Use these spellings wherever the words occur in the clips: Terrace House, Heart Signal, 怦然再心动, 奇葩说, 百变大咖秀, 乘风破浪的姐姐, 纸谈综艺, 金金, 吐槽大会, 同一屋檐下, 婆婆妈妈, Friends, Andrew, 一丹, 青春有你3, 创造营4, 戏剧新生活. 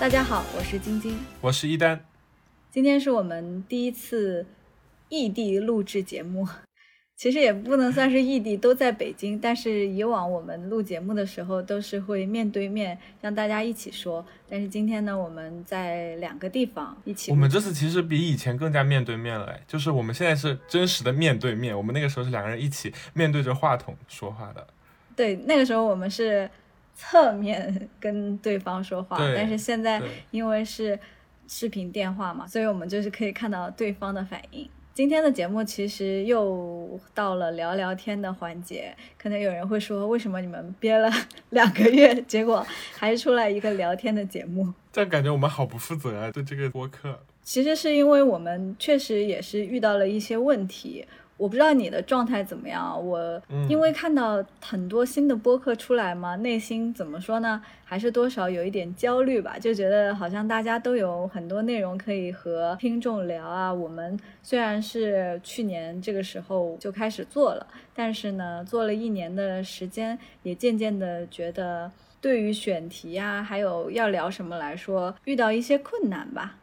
大家好，我是晶晶，我是一丹。今天是我们第一次异地录制节目，其实也不能算是异地，都在北京，但是以往我们录节目的时候都是会面对面让大家一起说，但是今天呢，我们在两个地方一起。我们这次其实比以前更加面对面了，就是我们现在是真实的面对面，我们那个时候是两个人一起面对着话筒说话的。对，那个时候我们是侧面跟对方说话，但是现在因为是视频电话嘛，所以我们就是可以看到对方的反应。今天的节目其实又到了聊聊天的环节，可能有人会说，为什么你们憋了2个月，结果还是出来一个聊天的节目？这样感觉我们好不负责啊，对这个播客。其实是因为我们确实也是遇到了一些问题，我不知道你的状态怎么样，我因为看到很多新的播客出来嘛，内心怎么说呢，还是多少有一点焦虑吧，就觉得好像大家都有很多内容可以和听众聊啊。我们虽然是去年这个时候就开始做了，但是呢，做了1年的时间，也渐渐的觉得对于选题啊，还有要聊什么来说，遇到一些困难吧。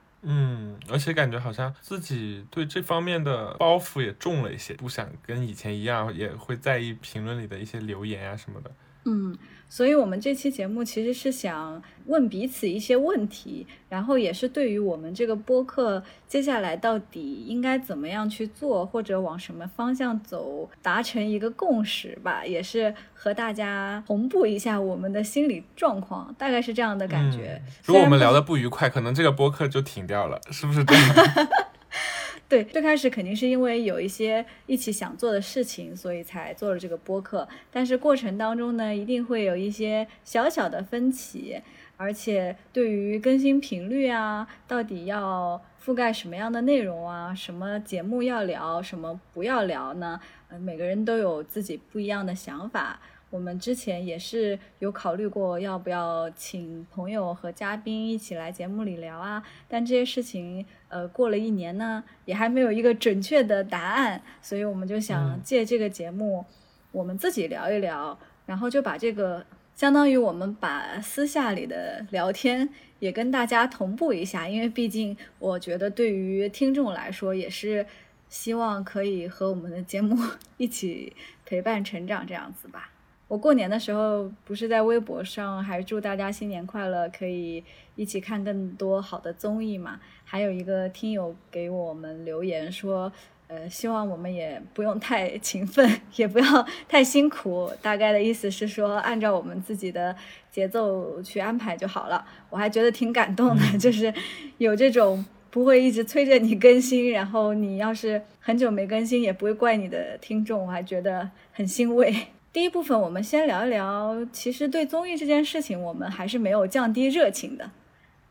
而且感觉好像自己对这方面的包袱也重了一些，不想跟以前一样，也会在意评论里的一些留言啊什么的。所以我们这期节目其实是想问彼此一些问题，然后也是对于我们这个播客接下来到底应该怎么样去做，或者往什么方向走，达成一个共识吧，也是和大家同步一下我们的心理状况，大概是这样的感觉。如果我们聊得不愉快，可能这个播客就停掉了，是不是这样？对，最开始肯定是因为有一些一起想做的事情，所以才做了这个播客，但是过程当中呢，一定会有一些小小的分歧，而且对于更新频率啊，到底要覆盖什么样的内容啊，什么节目要聊，什么不要聊呢，每个人都有自己不一样的想法。我们之前也是有考虑过要不要请朋友和嘉宾一起来节目里聊啊，但这些事情过了1年呢，也还没有一个准确的答案，所以我们就想借这个节目我们自己聊一聊，然后就把这个相当于我们把私下里的聊天也跟大家同步一下，因为毕竟我觉得对于听众来说，也是希望可以和我们的节目一起陪伴成长这样子吧。我过年的时候不是在微博上还祝大家新年快乐，可以一起看更多好的综艺嘛，还有一个听友给我们留言说希望我们也不用太勤奋，也不要太辛苦，大概的意思是说按照我们自己的节奏去安排就好了。我还觉得挺感动的，就是有这种不会一直催着你更新，然后你要是很久没更新也不会怪你的听众，我还觉得很欣慰。第一部分我们先聊一聊，其实对综艺这件事情我们还是没有降低热情的，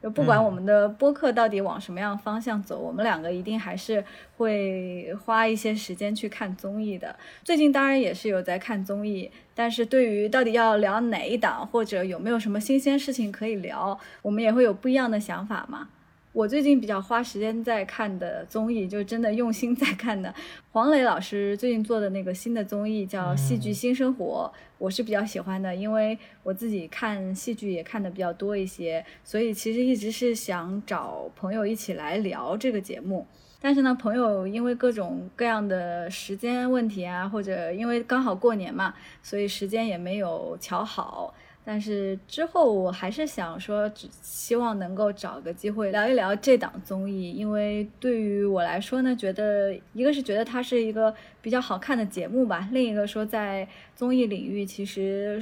就不管我们的播客到底往什么样方向走，我们两个一定还是会花一些时间去看综艺的。最近当然也是有在看综艺，但是对于到底要聊哪一档，或者有没有什么新鲜事情可以聊，我们也会有不一样的想法嘛。我最近比较花时间在看的综艺，就真的用心在看的，黄磊老师最近做的那个新的综艺叫《戏剧新生活》，我是比较喜欢的，因为我自己看戏剧也看的比较多一些，所以其实一直是想找朋友一起来聊这个节目，但是呢，朋友因为各种各样的时间问题啊，或者因为刚好过年嘛，所以时间也没有瞧好。但是之后我还是想说，只希望能够找个机会聊一聊这档综艺，因为对于我来说呢，觉得一个是觉得它是一个比较好看的节目吧，另一个说在综艺领域其实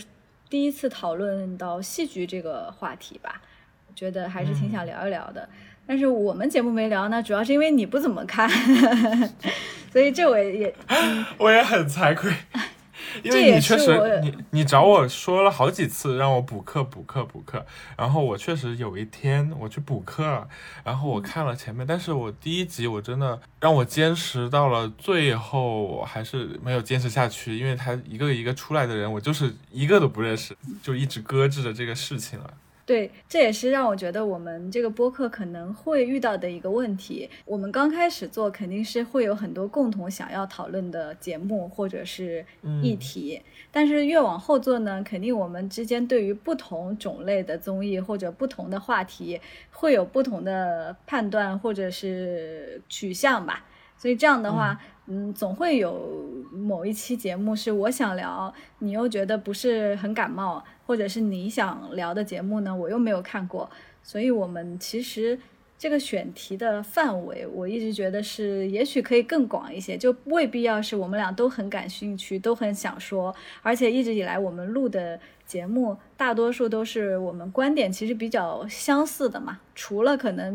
第一次讨论到戏剧这个话题吧，我觉得还是挺想聊一聊的。但是我们节目没聊呢，主要是因为你不怎么看所以这我也很惭愧因为你确实你找我说了好几次让我补课，然后我确实有一天我去补课，然后我看了前面，但是我第一集我真的让我坚持到了最后我还是没有坚持下去，因为他一个一个出来的人我就是一个都不认识，就一直搁置着这个事情了。对，这也是让我觉得我们这个播客可能会遇到的一个问题。我们刚开始做肯定是会有很多共同想要讨论的节目或者是议题，但是越往后做呢，肯定我们之间对于不同种类的综艺或者不同的话题会有不同的判断或者是取向吧。所以这样的话总会有某一期节目是我想聊，你又觉得不是很感冒，或者是你想聊的节目呢我又没有看过。所以我们其实这个选题的范围我一直觉得是也许可以更广一些，就未必要是我们俩都很感兴趣都很想说。而且一直以来我们录的节目大多数都是我们观点其实比较相似的嘛，除了可能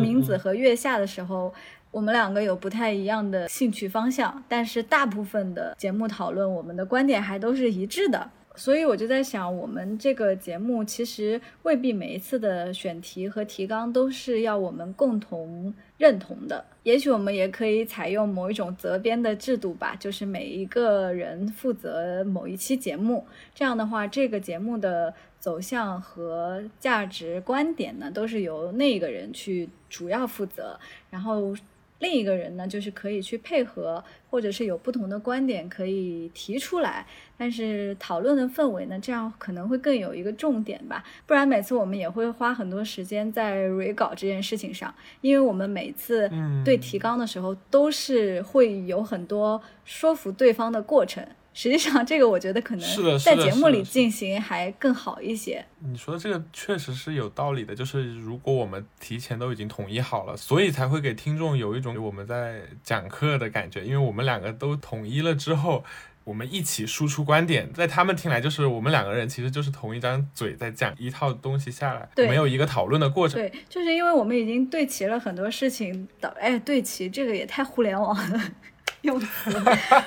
名字和月下的时候我们两个有不太一样的兴趣方向，但是大部分的节目讨论我们的观点还都是一致的。所以我就在想，我们这个节目其实未必每一次的选题和提纲都是要我们共同认同的，也许我们也可以采用某一种责编的制度吧，就是每一个人负责某一期节目，这样的话这个节目的走向和价值观点呢都是由那个人去主要负责，然后另一个人呢就是可以去配合，或者是有不同的观点可以提出来，但是讨论的氛围呢这样可能会更有一个重点吧。不然每次我们也会花很多时间在 re 稿这件事情上，因为我们每次对提纲的时候都是会有很多说服对方的过程，实际上这个我觉得可能在节目里进行还更好一些。你说的这个确实是有道理的，就是如果我们提前都已经统一好了，所以才会给听众有一种我们在讲课的感觉，因为我们两个都统一了之后我们一起输出观点，在他们听来就是我们两个人其实就是同一张嘴在讲一套东西下来，没有一个讨论的过程。对，就是因为我们已经对齐了很多事情，哎，对齐这个也太互联网了用词，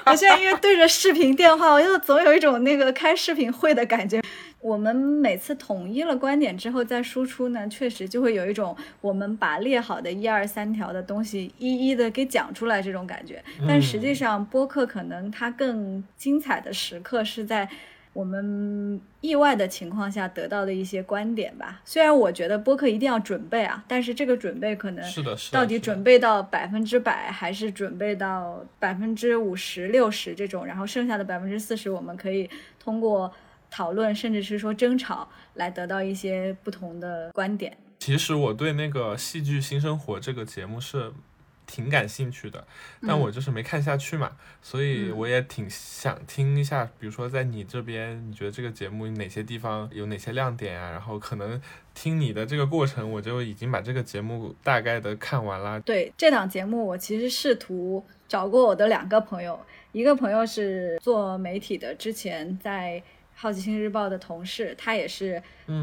我现在因为对着视频电话，我又总有一种那个开视频会的感觉。我们每次统一了观点之后再输出呢，确实就会有一种我们把列好的1、2、3条的东西一一的给讲出来这种感觉。但实际上播客可能它更精彩的时刻是在我们意外的情况下得到的一些观点吧。虽然我觉得播客一定要准备啊，但是这个准备可能到底准备到100%还是准备到50%、60%这种，然后剩下的40%我们可以通过讨论甚至是说争吵来得到一些不同的观点。其实我对那个戏剧新生活这个节目是挺感兴趣的，但我就是没看下去嘛，所以我也挺想听一下，比如说在你这边你觉得这个节目哪些地方有哪些亮点啊，然后可能听你的这个过程我就已经把这个节目大概的看完了。对，这档节目我其实试图找过我的2个朋友，一个朋友是做媒体的，之前在好奇心日报的同事，他也是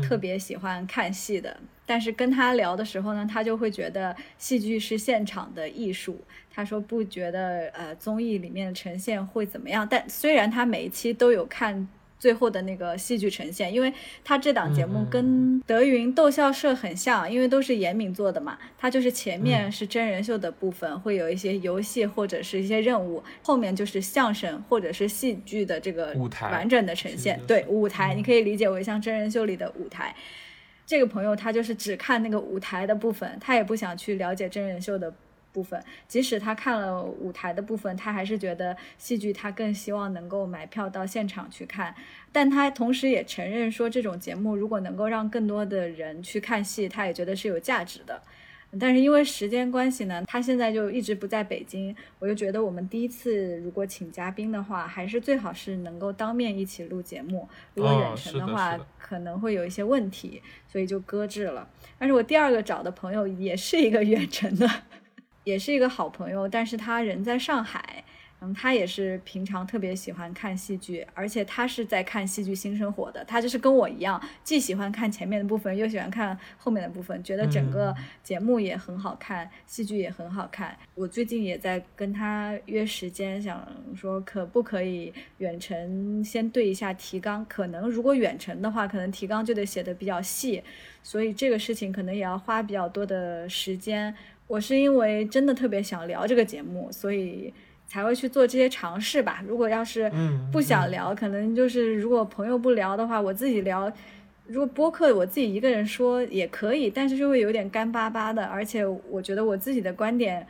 特别喜欢看戏的，但是跟他聊的时候呢，他就会觉得戏剧是现场的艺术，他说不觉得综艺里面的呈现会怎么样。但虽然他每一期都有看最后的那个戏剧呈现，因为他这档节目跟德云逗笑社很像，因为都是严敏做的嘛，他就是前面是真人秀的部分，会有一些游戏或者是一些任务，后面就是相声或者是戏剧的这个完整的呈现。对，舞台你可以理解为像真人秀里的舞台。这个朋友他就是只看那个舞台的部分，他也不想去了解真人秀的部分，即使他看了舞台的部分，他还是觉得戏剧他更希望能够买票到现场去看。但他同时也承认说，这种节目如果能够让更多的人去看戏，他也觉得是有价值的。但是因为时间关系呢，他现在就一直不在北京，我就觉得我们第一次如果请嘉宾的话，还是最好是能够当面一起录节目，如果远程的话可能会有一些问题，所以就搁置了。但是我第2个找的朋友也是一个远程的，也是一个好朋友，但是他人在上海，他也是平常特别喜欢看戏剧，而且他是在看戏剧新生活的，他就是跟我一样既喜欢看前面的部分又喜欢看后面的部分，觉得整个节目也很好看，戏剧也很好看。我最近也在跟他约时间，想说可不可以远程先对一下提纲，可能如果远程的话可能提纲就得写得比较细，所以这个事情可能也要花比较多的时间。我是因为真的特别想聊这个节目，所以才会去做这些尝试吧。如果要是不想聊，可能就是如果朋友不聊的话，我自己聊如果播客我自己一个人说也可以，但是就会有点干巴巴的，而且我觉得我自己的观点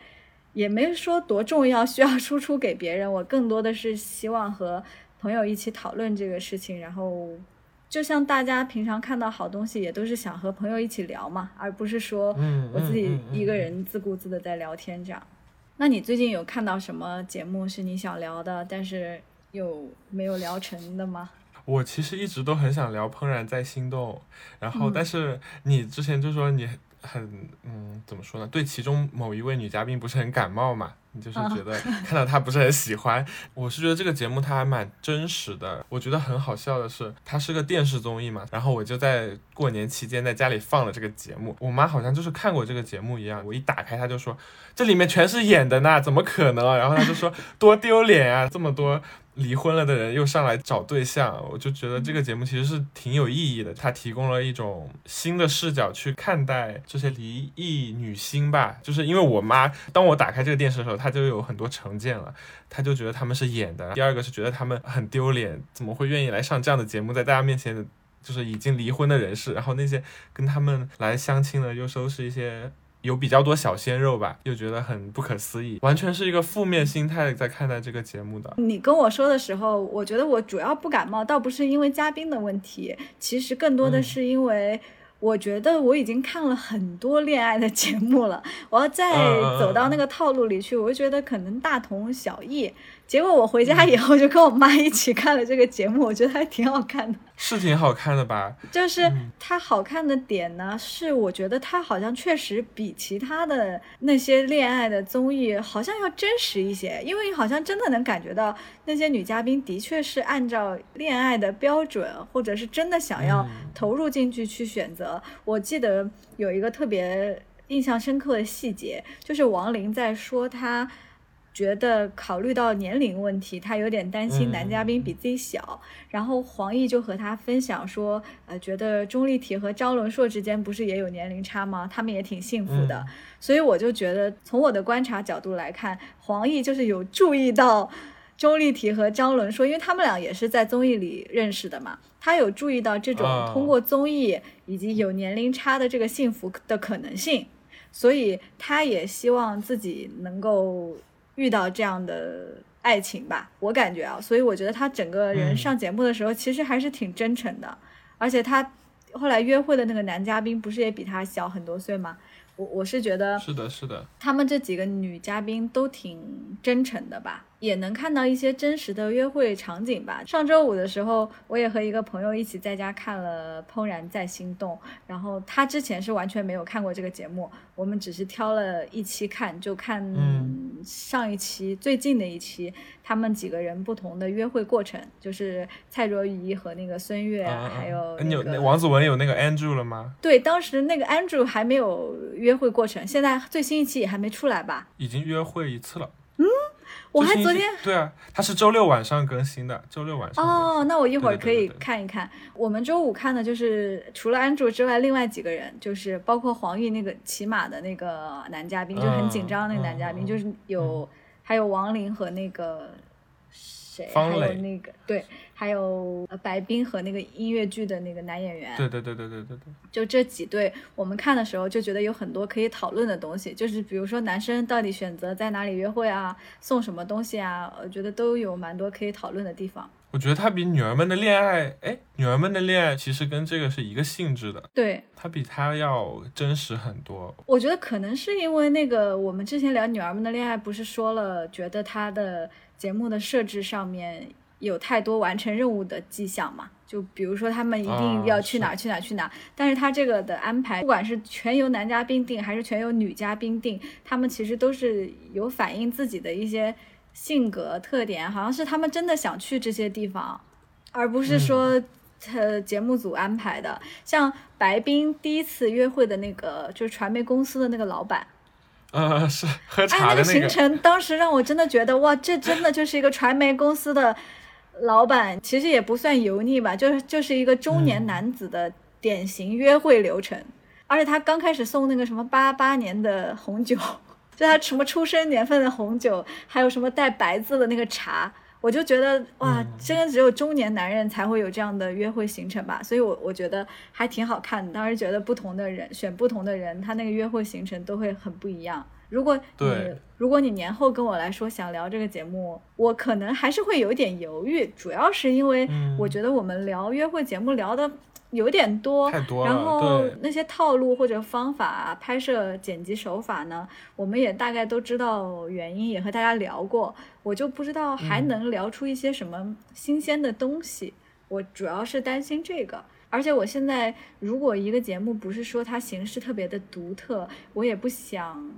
也没说多重要需要输出给别人，我更多的是希望和朋友一起讨论这个事情，然后就像大家平常看到好东西也都是想和朋友一起聊嘛，而不是说我自己一个人自顾自的在聊天这样。那你最近有看到什么节目是你想聊的但是有没有聊成的吗？我其实一直都很想聊《怦然在心动》，然后但是你之前就说你很怎么说呢，对其中某一位女嘉宾不是很感冒嘛，你就是觉得看到她不是很喜欢。我是觉得这个节目它还蛮真实的，我觉得很好笑的是它是个电视综艺嘛，然后我就在过年期间在家里放了这个节目，我妈好像就是看过这个节目一样，我一打开她就说这里面全是演的呢，怎么可能，然后她就说多丢脸啊，这么多离婚了的人又上来找对象，我就觉得这个节目其实是挺有意义的，它提供了一种新的视角去看待这些离异女星吧。就是因为我妈当我打开这个电视的时候她就有很多成见了，她就觉得他们是演的，第二个是觉得他们很丢脸，怎么会愿意来上这样的节目，在大家面前就是已经离婚的人士，然后那些跟他们来相亲的又收拾一些有比较多小鲜肉吧，又觉得很不可思议，完全是一个负面心态在看待这个节目的。你跟我说的时候我觉得我主要不感冒倒不是因为嘉宾的问题，其实更多的是因为我觉得我已经看了很多恋爱的节目了，我要再走到那个套路里去我就觉得可能大同小异。结果我回家以后就跟我妈一起看了这个节目，我觉得还挺好看的，是挺好看的吧。就是它好看的点呢是我觉得它好像确实比其他的那些恋爱的综艺好像要真实一些，因为好像真的能感觉到那些女嘉宾的确是按照恋爱的标准或者是真的想要投入进去去选择。我记得有一个特别印象深刻的细节，就是王琳在说她觉得考虑到年龄问题他有点担心男嘉宾比自己小，然后黄奕就和他分享说觉得钟丽缇和张伦硕之间不是也有年龄差吗，他们也挺幸福的所以我就觉得从我的观察角度来看，黄奕就是有注意到钟丽缇和张伦硕，因为他们俩也是在综艺里认识的嘛，他有注意到这种通过综艺以及有年龄差的这个幸福的可能性，所以他也希望自己能够遇到这样的爱情吧，我感觉啊，所以我觉得他整个人上节目的时候其实还是挺真诚的而且他后来约会的那个男嘉宾不是也比他小很多岁吗，我是觉得是的是的，他们这几个女嘉宾都挺真诚的吧，也能看到一些真实的约会场景吧。上周五的时候我也和一个朋友一起在家看了《怦然在心动》，然后他之前是完全没有看过这个节目，我们只是挑了一期看，就看上一期最近的一期他们几个人不同的约会过程，就是蔡卓宜和那个孙悦还有王子文有那个 Andrew 了吗？对，当时那个 Andrew 还没有约会过程，现在最新一期也还没出来吧，已经约会一次了。我还昨天对啊，它是周六晚上更新的，周六晚上哦，那我一会儿可以看一看。我们周五看的就是除了安卓之外另外几个人，就是包括黄奕那个骑马的那个男嘉宾，就很紧张那个男嘉宾就是有还有王琳和那个谁方磊，还有那个对还有白冰和那个音乐剧的那个男演员，对对对对对对对，就这几对我们看的时候就觉得有很多可以讨论的东西，就是比如说男生到底选择在哪里约会啊，送什么东西啊，我觉得都有蛮多可以讨论的地方。我觉得他比女儿们的恋爱女儿们的恋爱其实跟这个是一个性质的，对，他比他要真实很多。我觉得可能是因为那个我们之前聊女儿们的恋爱不是说了觉得他的节目的设置上面有太多完成任务的迹象嘛，就比如说他们一定要去哪儿去哪儿去哪儿，但是他这个的安排不管是全由男嘉宾定还是全由女嘉宾定，他们其实都是有反映自己的一些性格特点，好像是他们真的想去这些地方，而不是说节目组安排的。像白冰第一次约会的那个就是传媒公司的那个老板是喝茶的那个行程，当时让我真的觉得哇，这真的就是一个传媒公司的老板，其实也不算油腻吧，就是一个中年男子的典型约会流程而且他刚开始送那个什么88年的红酒，就他什么出生年份的红酒，还有什么带白字的那个茶，我就觉得哇，真的只有中年男人才会有这样的约会行程吧，所以我觉得还挺好看的。当时觉得不同的人选不同的人，他那个约会行程都会很不一样。如果你年后跟我来说想聊这个节目，我可能还是会有点犹豫，主要是因为我觉得我们聊约会节目聊的有点多，太多了，然后那些套路或者方法、拍摄、剪辑手法呢，我们也大概都知道原因，也和大家聊过，我就不知道还能聊出一些什么新鲜的东西，我主要是担心这个。而且我现在如果一个节目不是说它形式特别的独特，我也不想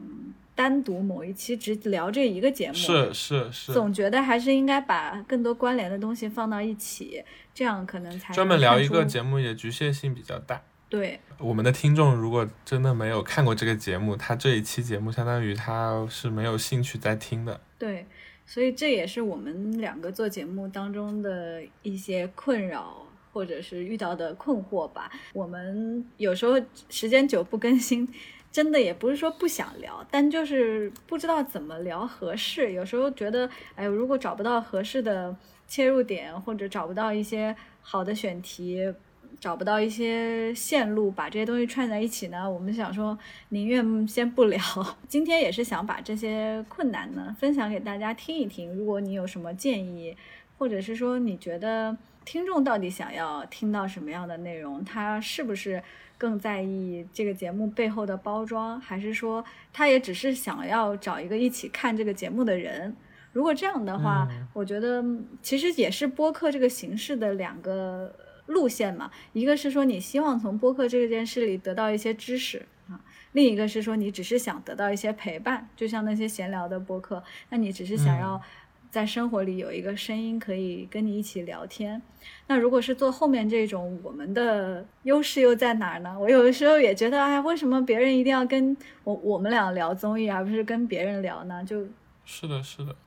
单独某一期只聊这一个节目，是，总觉得还是应该把更多关联的东西放到一起，这样可能才专门聊一个节目也局限性比较大。对，我们的听众如果真的没有看过这个节目，他这一期节目相当于他是没有兴趣在听的。对，所以这也是我们两个做节目当中的一些困扰或者是遇到的困惑吧。我们有时候时间久不更新，真的也不是说不想聊，但就是不知道怎么聊合适。有时候觉得哎，如果找不到合适的切入点，或者找不到一些好的选题，找不到一些线路把这些东西串在一起呢，我们想说宁愿先不聊。今天也是想把这些困难呢分享给大家听一听，如果你有什么建议，或者是说你觉得听众到底想要听到什么样的内容，他是不是更在意这个节目背后的包装，还是说他也只是想要找一个一起看这个节目的人。如果这样的话，我觉得其实也是播客这个形式的两个路线嘛，一个是说你希望从播客这件事里得到一些知识啊，另一个是说你只是想得到一些陪伴，就像那些闲聊的播客，那你只是想要在生活里有一个声音可以跟你一起聊天。那如果是做后面这种，我们的优势又在哪儿呢？我有的时候也觉得哎，为什么别人一定要跟我们俩聊综艺，而不是跟别人聊呢？是的，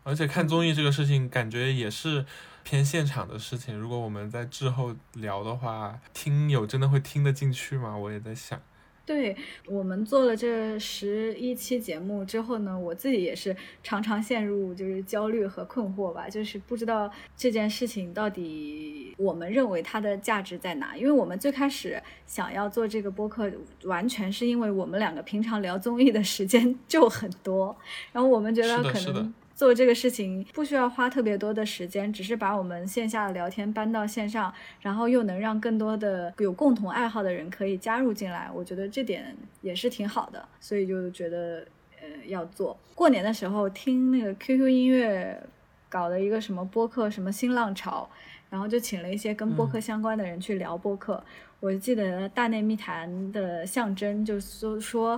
而且看综艺这个事情感觉也是偏现场的事情，如果我们在之后聊的话，听友真的会听得进去吗？我也在想。对，我们做了这11期节目之后呢，我自己也是常常陷入就是焦虑和困惑吧，就是不知道这件事情到底我们认为它的价值在哪。因为我们最开始想要做这个播客，完全是因为我们两个平常聊综艺的时间就很多，然后我们觉得可能做这个事情不需要花特别多的时间，只是把我们线下的聊天搬到线上，然后又能让更多的有共同爱好的人可以加入进来，我觉得这点也是挺好的，所以就觉得要做。过年的时候听那个 QQ 音乐搞的一个什么播客什么新浪潮，然后就请了一些跟播客相关的人去聊播客。我记得大内密谈的象征就说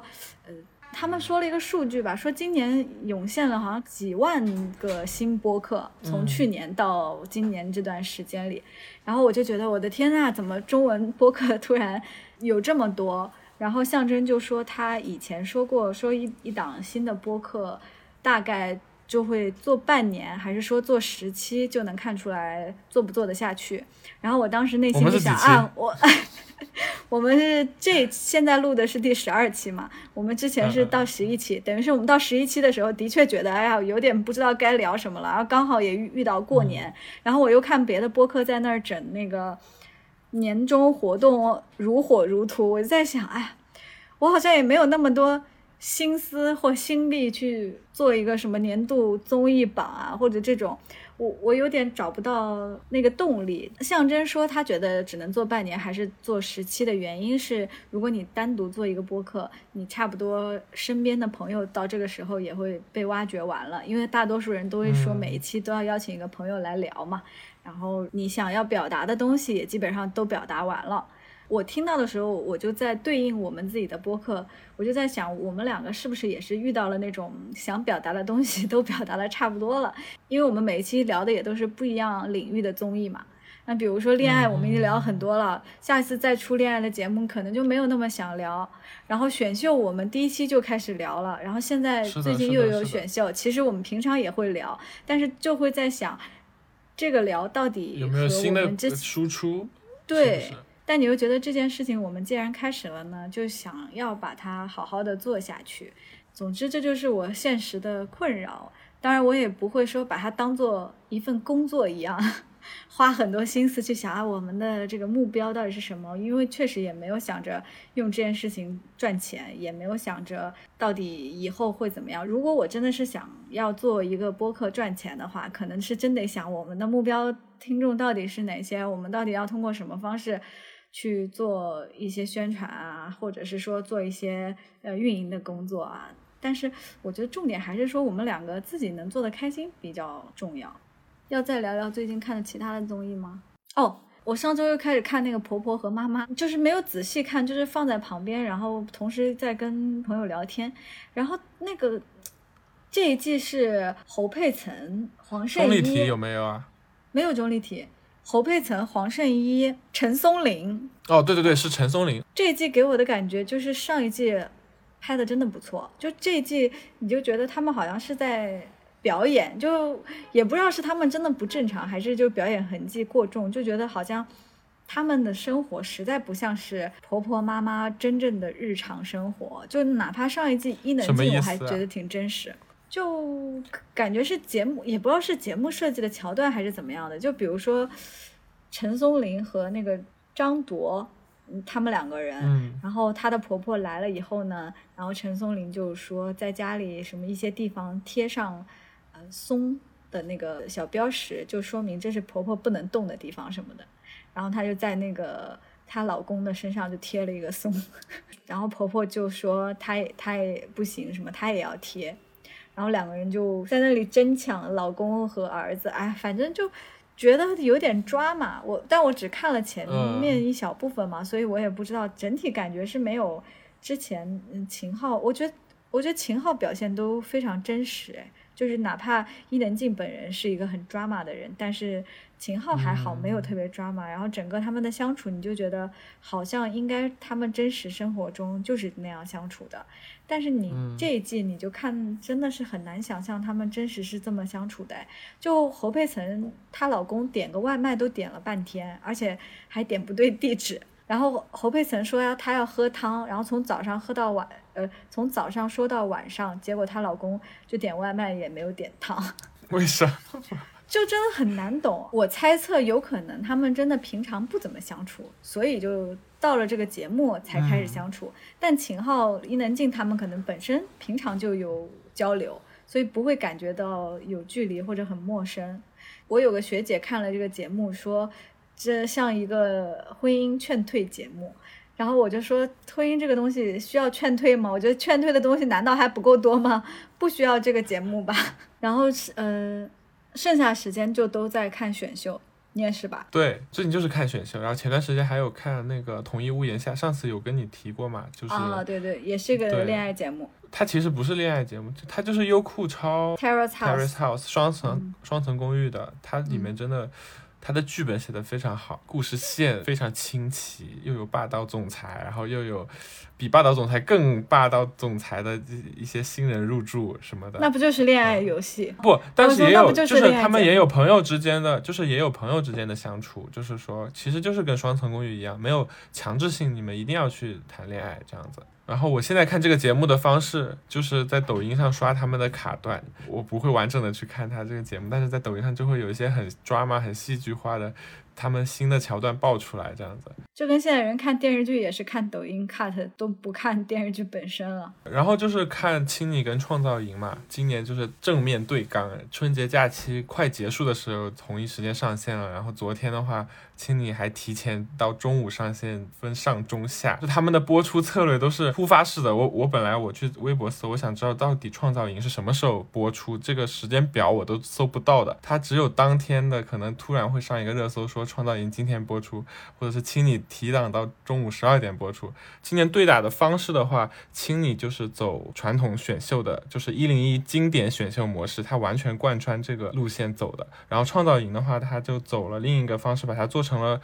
他们说了一个数据吧，说今年涌现了好像几万个新播客，从去年到今年这段时间里，然后我就觉得我的天啊，怎么中文播客突然有这么多。然后象征就说他以前说过，说一档新的播客大概就会做半年，还是说做10期就能看出来做不做得下去。然后我当时内心就想啊，我们是现在录的是第12期嘛，我们之前是到11期，等于是我们到11期的时候的确觉得哎呀，有点不知道该聊什么了，然后刚好也遇到过年，然后我又看别的播客在那儿整那个年终活动如火如荼，我就在想哎，我好像也没有那么多心思或心力去做一个什么年度综艺榜啊，或者这种我有点找不到那个动力。象征说他觉得只能做半年还是做10期的原因是，如果你单独做一个播客，你差不多身边的朋友到这个时候也会被挖掘完了，因为大多数人都会说每一期都要邀请一个朋友来聊嘛，然后你想要表达的东西也基本上都表达完了。我听到的时候，我就在对应我们自己的播客，我就在想我们两个是不是也是遇到了那种想表达的东西都表达的差不多了。因为我们每一期聊的也都是不一样领域的综艺嘛，那比如说恋爱我们已经聊很多了，下一次再出恋爱的节目可能就没有那么想聊。然后选秀我们第1期就开始聊了，然后现在最近又有选秀，其实我们平常也会聊，但是就会在想这个聊到底有没有新的输出。对，是不是？但你又觉得这件事情我们既然开始了呢，就想要把它好好的做下去。总之这就是我现实的困扰，当然我也不会说把它当做一份工作一样花很多心思去想啊我们的这个目标到底是什么，因为确实也没有想着用这件事情赚钱，也没有想着到底以后会怎么样。如果我真的是想要做一个播客赚钱的话，可能是真得想我们的目标听众到底是哪些，我们到底要通过什么方式去做一些宣传啊，或者是说做一些运营的工作啊。但是我觉得重点还是说我们两个自己能做得开心比较重要。要再聊聊最近看的其他的综艺吗？哦，我上周又开始看那个《婆婆和妈妈》，就是没有仔细看，就是放在旁边，然后同时在跟朋友聊天。然后那个这一季是侯佩岑、黄圣依，钟丽缇有没有啊？没有钟丽缇。侯佩岑、黄圣依、陈松伶。哦，对对对，是陈松伶。这一季给我的感觉就是上一季拍的真的不错，就这一季你就觉得他们好像是在表演，就也不知道是他们真的不正常，还是就表演痕迹过重，就觉得好像他们的生活实在不像是婆婆妈妈真正的日常生活，就哪怕上一季伊能静我还觉得挺真实。就感觉是节目，也不知道是节目设计的桥段还是怎么样的，就比如说陈松伶和那个张铎他们两个人、然后她的婆婆来了以后呢，然后陈松伶就说在家里什么一些地方贴上松的那个小标识，就说明这是婆婆不能动的地方什么的，然后她就在那个她老公的身上就贴了一个松，然后婆婆就说她也不行什么，她也要贴，然后两个人就在那里争抢老公和儿子，哎，反正就觉得有点抓嘛。但我只看了前面一小部分嘛，所以我也不知道整体感觉是没有之前秦昊，我觉得秦昊表现都非常真实，就是哪怕伊能静本人是一个很drama的人，但是秦昊还好没有特别drama，然后整个他们的相处你就觉得好像应该他们真实生活中就是那样相处的，但是你这一季你就看真的是很难想象他们真实是这么相处的。就侯佩岑她老公点个外卖都点了半天，而且还点不对地址，然后侯佩岑说她要喝汤，然后从早上说到晚上，结果她老公就点外卖也没有点汤，为啥？就真的很难懂。我猜测有可能他们真的平常不怎么相处，所以就到了这个节目才开始相处，但秦昊、伊能静他们可能本身平常就有交流，所以不会感觉到有距离或者很陌生。我有个学姐看了这个节目说这像一个婚姻劝退节目，然后我就说婚姻这个东西需要劝退吗？我觉得劝退的东西难道还不够多吗？不需要这个节目吧。然后剩下时间就都在看选秀，你也是吧？对，最近就是看选秀，然后前段时间还有看那个同一屋檐下，上次有跟你提过嘛，就是啊，对对，也是个恋爱节目。它其实不是恋爱节目，它就是优酷超 Terrace House 双层公寓的，它里面真的。他的剧本写得非常好，故事线非常清奇，又有霸道总裁，然后又有比霸道总裁更霸道总裁的一些新人入驻什么的，那不就是恋爱游戏？不，但是也有，就是他们也有朋友之间的，就是也有朋友之间的相处，就是说其实就是跟双层公寓一样，没有强制性你们一定要去谈恋爱这样子。然后我现在看这个节目的方式就是在抖音上刷他们的卡段，我不会完整的去看他这个节目，但是在抖音上就会有一些很drama很戏剧化的他们新的桥段爆出来这样子，就跟现在人看电视剧也是看抖音 cut， 都不看电视剧本身了。然后就是看青你跟创造营嘛，今年就是正面对刚，春节假期快结束的时候同一时间上线了，然后昨天的话青你还提前到中午上线，分上中下，就他们的播出策略都是突发式的。我本来我去微博搜，我想知道到底创造营是什么时候播出，这个时间表我都搜不到的，它只有当天的可能突然会上一个热搜说创造营今天播出，或者是青你提档到中午12点播出。今年对打的方式的话，青你就是走传统选秀的，就是101经典选秀模式，它完全贯穿这个路线走的。然后创造营的话，它就走了另一个方式，把它做成了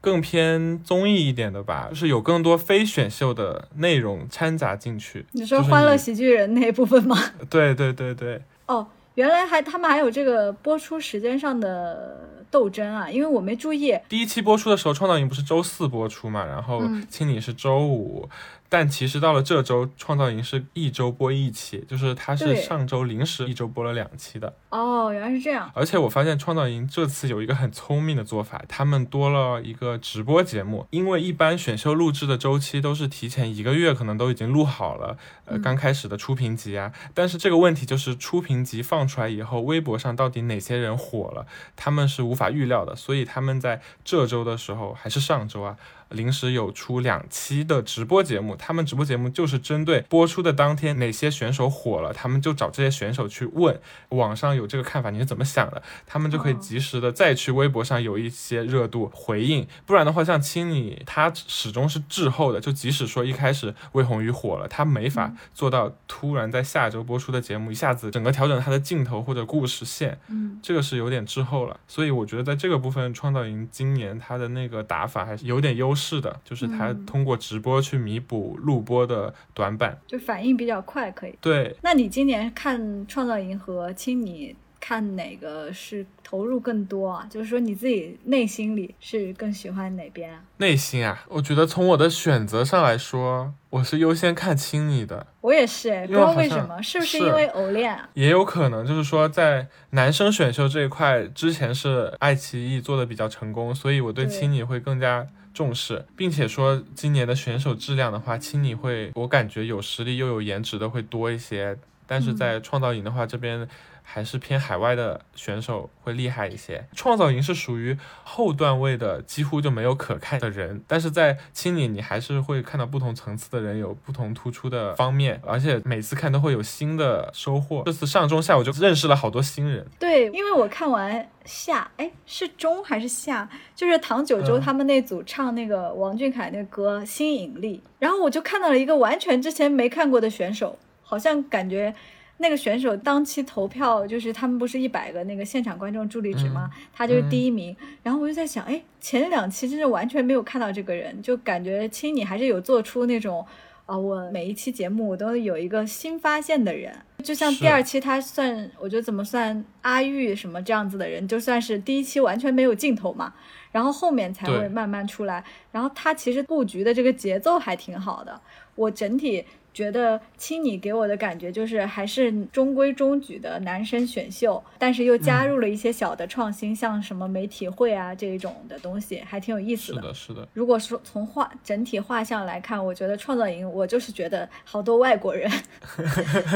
更偏综艺一点的吧，就是有更多非选秀的内容掺杂进去。你说欢乐喜剧人那一部分吗？对对对对。哦，原来他们还有这个播出时间上的斗争啊，因为我没注意。第一期播出的时候，创造营不是周四播出嘛，然后清理是周五，但其实到了这周，创造营是一周播一期，就是它是上周临时一周播了2期的。哦，原来是这样。而且我发现创造营这次有一个很聪明的做法，他们多了一个直播节目，因为一般选秀录制的周期都是提前1个月可能都已经录好了，刚开始的初评集啊，但是这个问题就是初评集放出来以后，微博上到底哪些人火了，他们是无法预料的，所以他们在这周的时候还是上周啊，临时有出2期的直播节目，他们直播节目就是针对播出的当天哪些选手火了，他们就找这些选手去问网上有这个看法你是怎么想的，他们就可以及时的再去微博上有一些热度回应。不然的话像清理他始终是滞后的，就即使说一开始魏红宇火了，他没法做到突然在下周播出的节目一下子整个调整他的镜头或者故事线，这个是有点滞后了。所以我觉得在这个部分创造营今年他的那个打法还是有点优势，就是他通过直播去弥补录播的短板，就反应比较快可以。对，那你今年看创造营和清理看哪个是投入更多啊？就是说你自己内心里是更喜欢哪边啊？内心啊，我觉得从我的选择上来说，我是优先看清理的。我也是，不知道为什么，是不是因为偶恋啊？也有可能，就是说在男生选秀这一块，之前是爱奇艺做的比较成功，所以我对清理会更加重视，并且说今年的选手质量的话，清理会我感觉有实力又有颜值的会多一些，但是在创造营的话，这边还是偏海外的选手会厉害一些。创造营是属于后段位的，几乎就没有可看的人，但是在清理你还是会看到不同层次的人有不同突出的方面，而且每次看都会有新的收获。这次上中下我就认识了好多新人。对，因为我看完下，哎，是中还是下，就是唐九州他们那组唱那个王俊凯那歌《新引力》，然后我就看到了一个完全之前没看过的选手，好像感觉那个选手当期投票就是他们不是100个那个现场观众助力值吗？他就是第一名。然后我就在想，哎，前2期真是完全没有看到这个人，就感觉清理还是有做出那种啊，我每一期节目我都有一个新发现的人。就像第2期他算，我觉得怎么算阿玉什么这样子的人，就算是第1期完全没有镜头嘛，然后后面才会慢慢出来。然后他其实布局的这个节奏还挺好的，我整体觉得清理给我的感觉就是还是中规中矩的男生选秀，但是又加入了一些小的创新，像什么媒体会啊这一种的东西，还挺有意思的。是的，是的。如果说从整体画像来看，我觉得创造营我就是觉得好多外国人，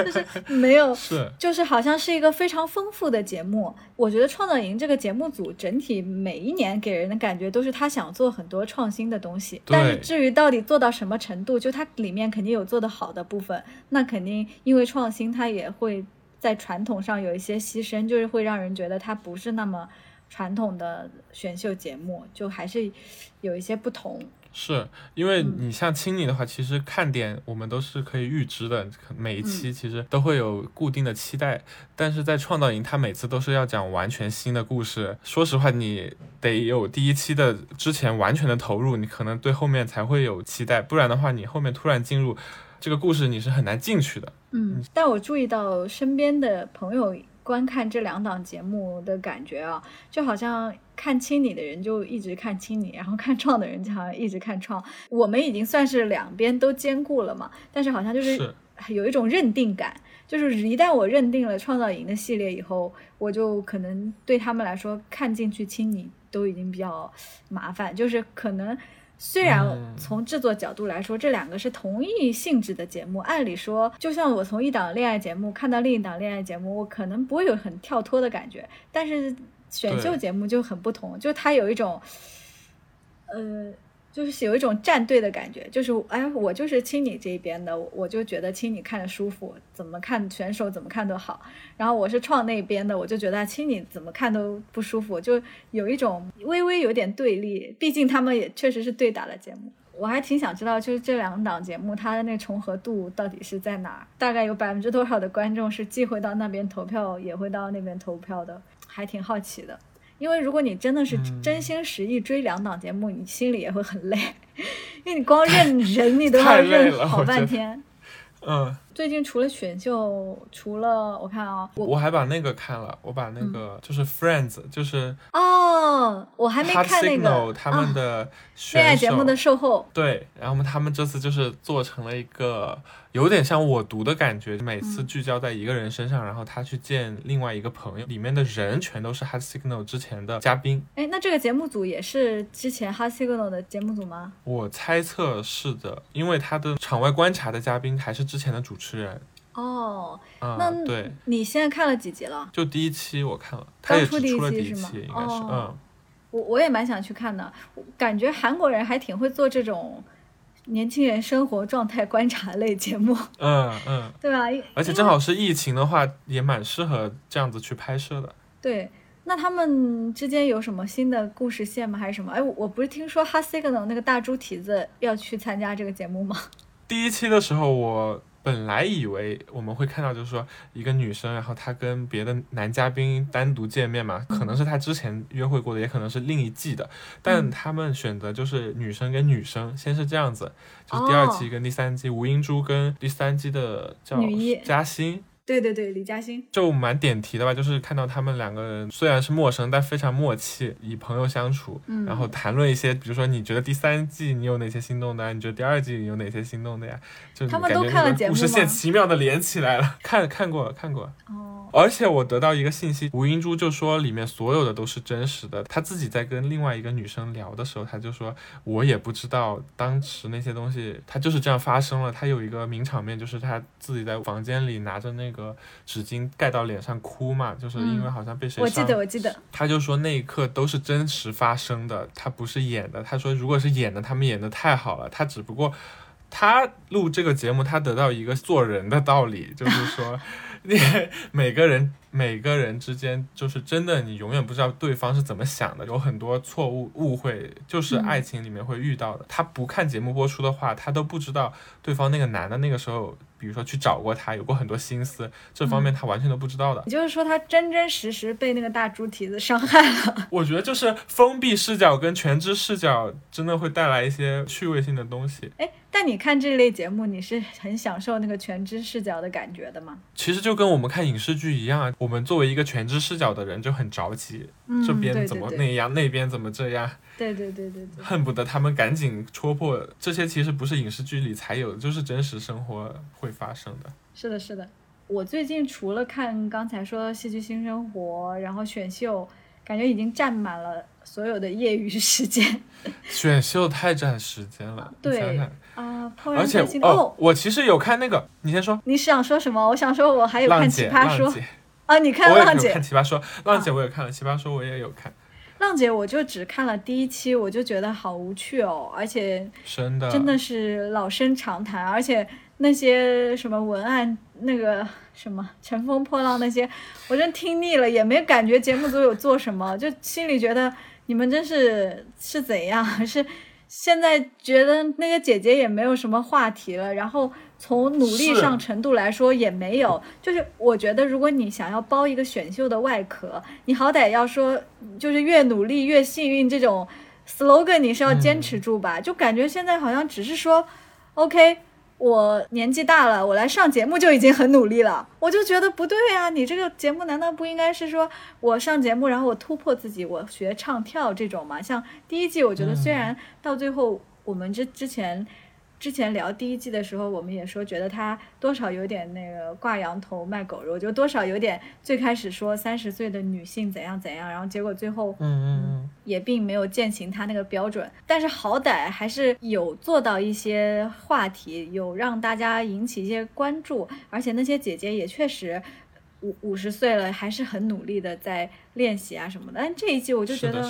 就是没有，就是好像是一个非常丰富的节目。我觉得创造营这个节目组整体每一年给人的感觉都是他想做很多创新的东西，但是至于到底做到什么程度，就他里面肯定有做得好的部分，那肯定因为创新它也会在传统上有一些牺牲，就是会让人觉得它不是那么传统的选秀节目，就还是有一些不同。是因为你像清理的话，其实看点我们都是可以预知的，每一期其实都会有固定的期待，但是在创造营它每次都是要讲完全新的故事，说实话你得有第1期的之前完全的投入，你可能对后面才会有期待，不然的话你后面突然进入这个故事你是很难进去的。但我注意到身边的朋友观看这2档节目的感觉啊，就好像看清理的人就一直看清理，然后看创的人就好像一直看创。我们已经算是两边都兼顾了嘛，但是好像就是有一种认定感，就是一旦我认定了创造营的系列以后，我就可能对他们来说看进去清理都已经比较麻烦，就是可能虽然从制作角度来说，这2个是同一性质的节目，按理说就像我从一档恋爱节目看到另一档恋爱节目，我可能不会有很跳脱的感觉，但是选秀节目就很不同，就它有一种就是有一种站队的感觉，就是哎，我就是清理这边的，我就觉得清理看着舒服，怎么看选手怎么看都好，然后我是创那边的，我就觉得清理怎么看都不舒服，就有一种微微有点对立，毕竟他们也确实是对打的节目。我还挺想知道就是这2档节目它的那重合度到底是在哪儿，大概有多少的观众是既会到那边投票也会到那边投票的，还挺好奇的。因为如果你真的是真心实意追2档节目，你心里也会很累，因为你光认人你都要认好半天。最近除了选秀，除了我看啊、哦，我还把那个看了，我把那个就是 Friends，、嗯、就是哦，我还没看那个 Heart Signal 他们的选秀、哦、恋爱节目的售后，对，然后他们这次就是做成了一个有点像我读的感觉，每次聚焦在一个人身上，嗯、然后他去见另外一个朋友，里面的人全都是 Heart Signal 之前的嘉宾。哎，那这个节目组也是之前 Heart Signal 的节目组吗？我猜测是的，因为他的场外观察的嘉宾还是之前的主持人。哦，那对，你现在看了几集了？就第一期我看了，他也只出了第一期是吗？应该是，哦、嗯，我也蛮想去看的，感觉韩国人还挺会做这种年轻人生活状态观察类节目，嗯嗯，对吧？而且正好是疫情的话，也蛮适合这样子去拍摄的。对。那他们之间有什么新的故事线吗？还是什么？哎，我不是听说哈西格能那个大猪蹄子要去参加这个节目吗？第一期的时候我本来以为我们会看到，就是说一个女生，然后她跟别的男嘉宾单独见面嘛，可能是她之前约会过的，也可能是另一季的，但他们选择就是女生跟女生，先是这样子，就是第二季跟第三季，吴英珠跟第三季的叫嘉欣。对对对，李嘉欣就蛮点题的吧，就是看到他们两个人虽然是陌生，但非常默契，以朋友相处，然后谈论一些，比如说你觉得第三季你有哪些心动的、啊，你觉得第二季你有哪些心动的呀？就他们都看了节目吗？故事线奇妙的连起来了，看过。哦，而且我得到一个信息，吴英珠就说里面所有的都是真实的，她自己在跟另外一个女生聊的时候，她就说我也不知道当时那些东西，她就是这样发生了。她有一个名场面，就是她自己在房间里拿着那个。纸巾盖到脸上哭嘛，就是因为好像被谁伤、我记得他就说那一刻都是真实发生的，他不是演的。他说如果是演的，他们演的太好了，他只不过他录这个节目，他得到一个做人的道理，就是说每个人之间，就是真的你永远不知道对方是怎么想的，有很多错误误会就是爱情里面会遇到的。他不看节目播出的话，他都不知道对方那个男的那个时候比如说去找过他，有过很多心思，这方面他完全都不知道的。也就是说他真真实实被那个大猪蹄子伤害了。我觉得就是封闭视角跟全知视角真的会带来一些趣味性的东西。哎，但你看这类节目你是很享受那个全知视角的感觉的吗？其实就跟我们看影视剧一样啊，我们作为一个全知视角的人就很着急，这边怎么那样，对对对，那边怎么这样，对，恨不得他们赶紧戳破。这些其实不是影视剧里才有的，就是真实生活会发生的。是的，我最近除了看刚才说戏剧新生活，然后选秀，感觉已经占满了所有的业余时间。选秀太占时间了，对想想啊，而且哦，我其实有看那个，你先说，你想说什么？我想说我还有看奇葩说啊，你看浪姐，我也有看奇葩说，浪姐我也看了，奇葩说我也有看。浪姐我就只看了第一期，我就觉得好无趣哦，而且真的是老生常谈，而且那些什么文案那个什么乘风破浪那些，我真听腻了，也没感觉节目组有做什么，就心里觉得你们真是怎样，是现在觉得那个姐姐也没有什么话题了，然后从努力上程度来说也没有，就是我觉得如果你想要包一个选秀的外壳，你好歹要说就是越努力越幸运这种 slogan 你是要坚持住吧，就感觉现在好像只是说 OK 我年纪大了我来上节目就已经很努力了，我就觉得不对啊，你这个节目难道不应该是说我上节目然后我突破自己，我学唱跳这种吗？像第一季我觉得虽然到最后我们之前聊第一季的时候我们也说觉得他多少有点那个挂羊头卖狗肉，就多少有点最开始说30岁的女性怎样怎样，然后结果最后也并没有践行他那个标准，但是好歹还是有做到一些话题，有让大家引起一些关注，而且那些姐姐也确实50岁了还是很努力的在练习啊什么的。但这一季我就觉得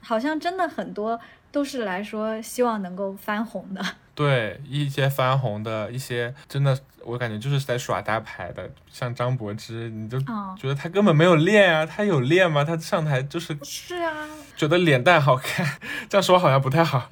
好像真的很多都是来说希望能够翻红的，对一些翻红的，一些真的我感觉就是在耍大牌的，像张柏芝，你就觉得他根本没有练啊，他有练吗？他上台就是啊，觉得脸蛋好看，这样说好像不太好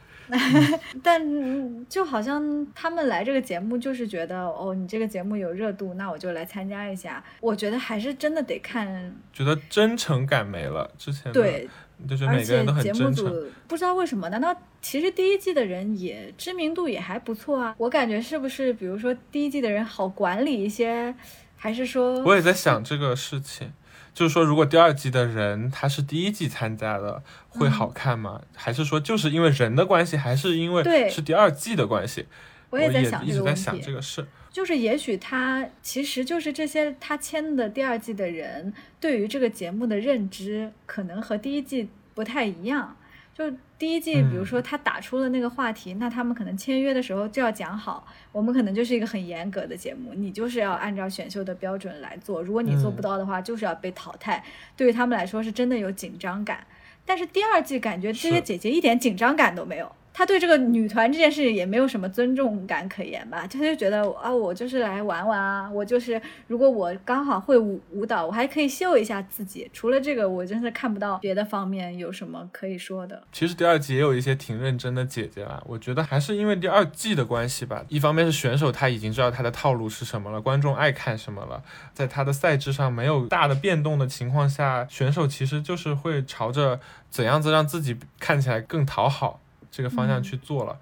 但就好像他们来这个节目就是觉得哦，你这个节目有热度，那我就来参加一下。我觉得还是真的得看，觉得真诚感没了，之前的对就是每个人都很真诚。而且节目组不知道为什么，难道其实第一季的人也知名度也还不错啊？我感觉是不是比如说第一季的人好管理一些，还是说？我也在想这个事情，就是说如果第二季的人他是第一季参加的会好看吗？还是说就是因为人的关系，还是因为是第二季的关系？我也在想这个问题，一直在想这个事，就是也许他其实就是这些他签的第二季的人对于这个节目的认知可能和第一季不太一样。就第一季比如说他打出了那个话题，那他们可能签约的时候就要讲好，我们可能就是一个很严格的节目，你就是要按照选秀的标准来做，如果你做不到的话就是要被淘汰，对于他们来说是真的有紧张感。但是第二季感觉这些姐姐一点紧张感都没有，他对这个女团这件事也没有什么尊重感可言吧，他就觉得啊，我就是来玩玩啊，我就是如果我刚好会舞蹈，我还可以秀一下自己。除了这个，我真的看不到别的方面有什么可以说的。其实第二季也有一些挺认真的姐姐啦，我觉得还是因为第二季的关系吧。一方面是选手他已经知道他的套路是什么了，观众爱看什么了，在他的赛制上没有大的变动的情况下，选手其实就是会朝着怎样子让自己看起来更讨好这个方向去做了，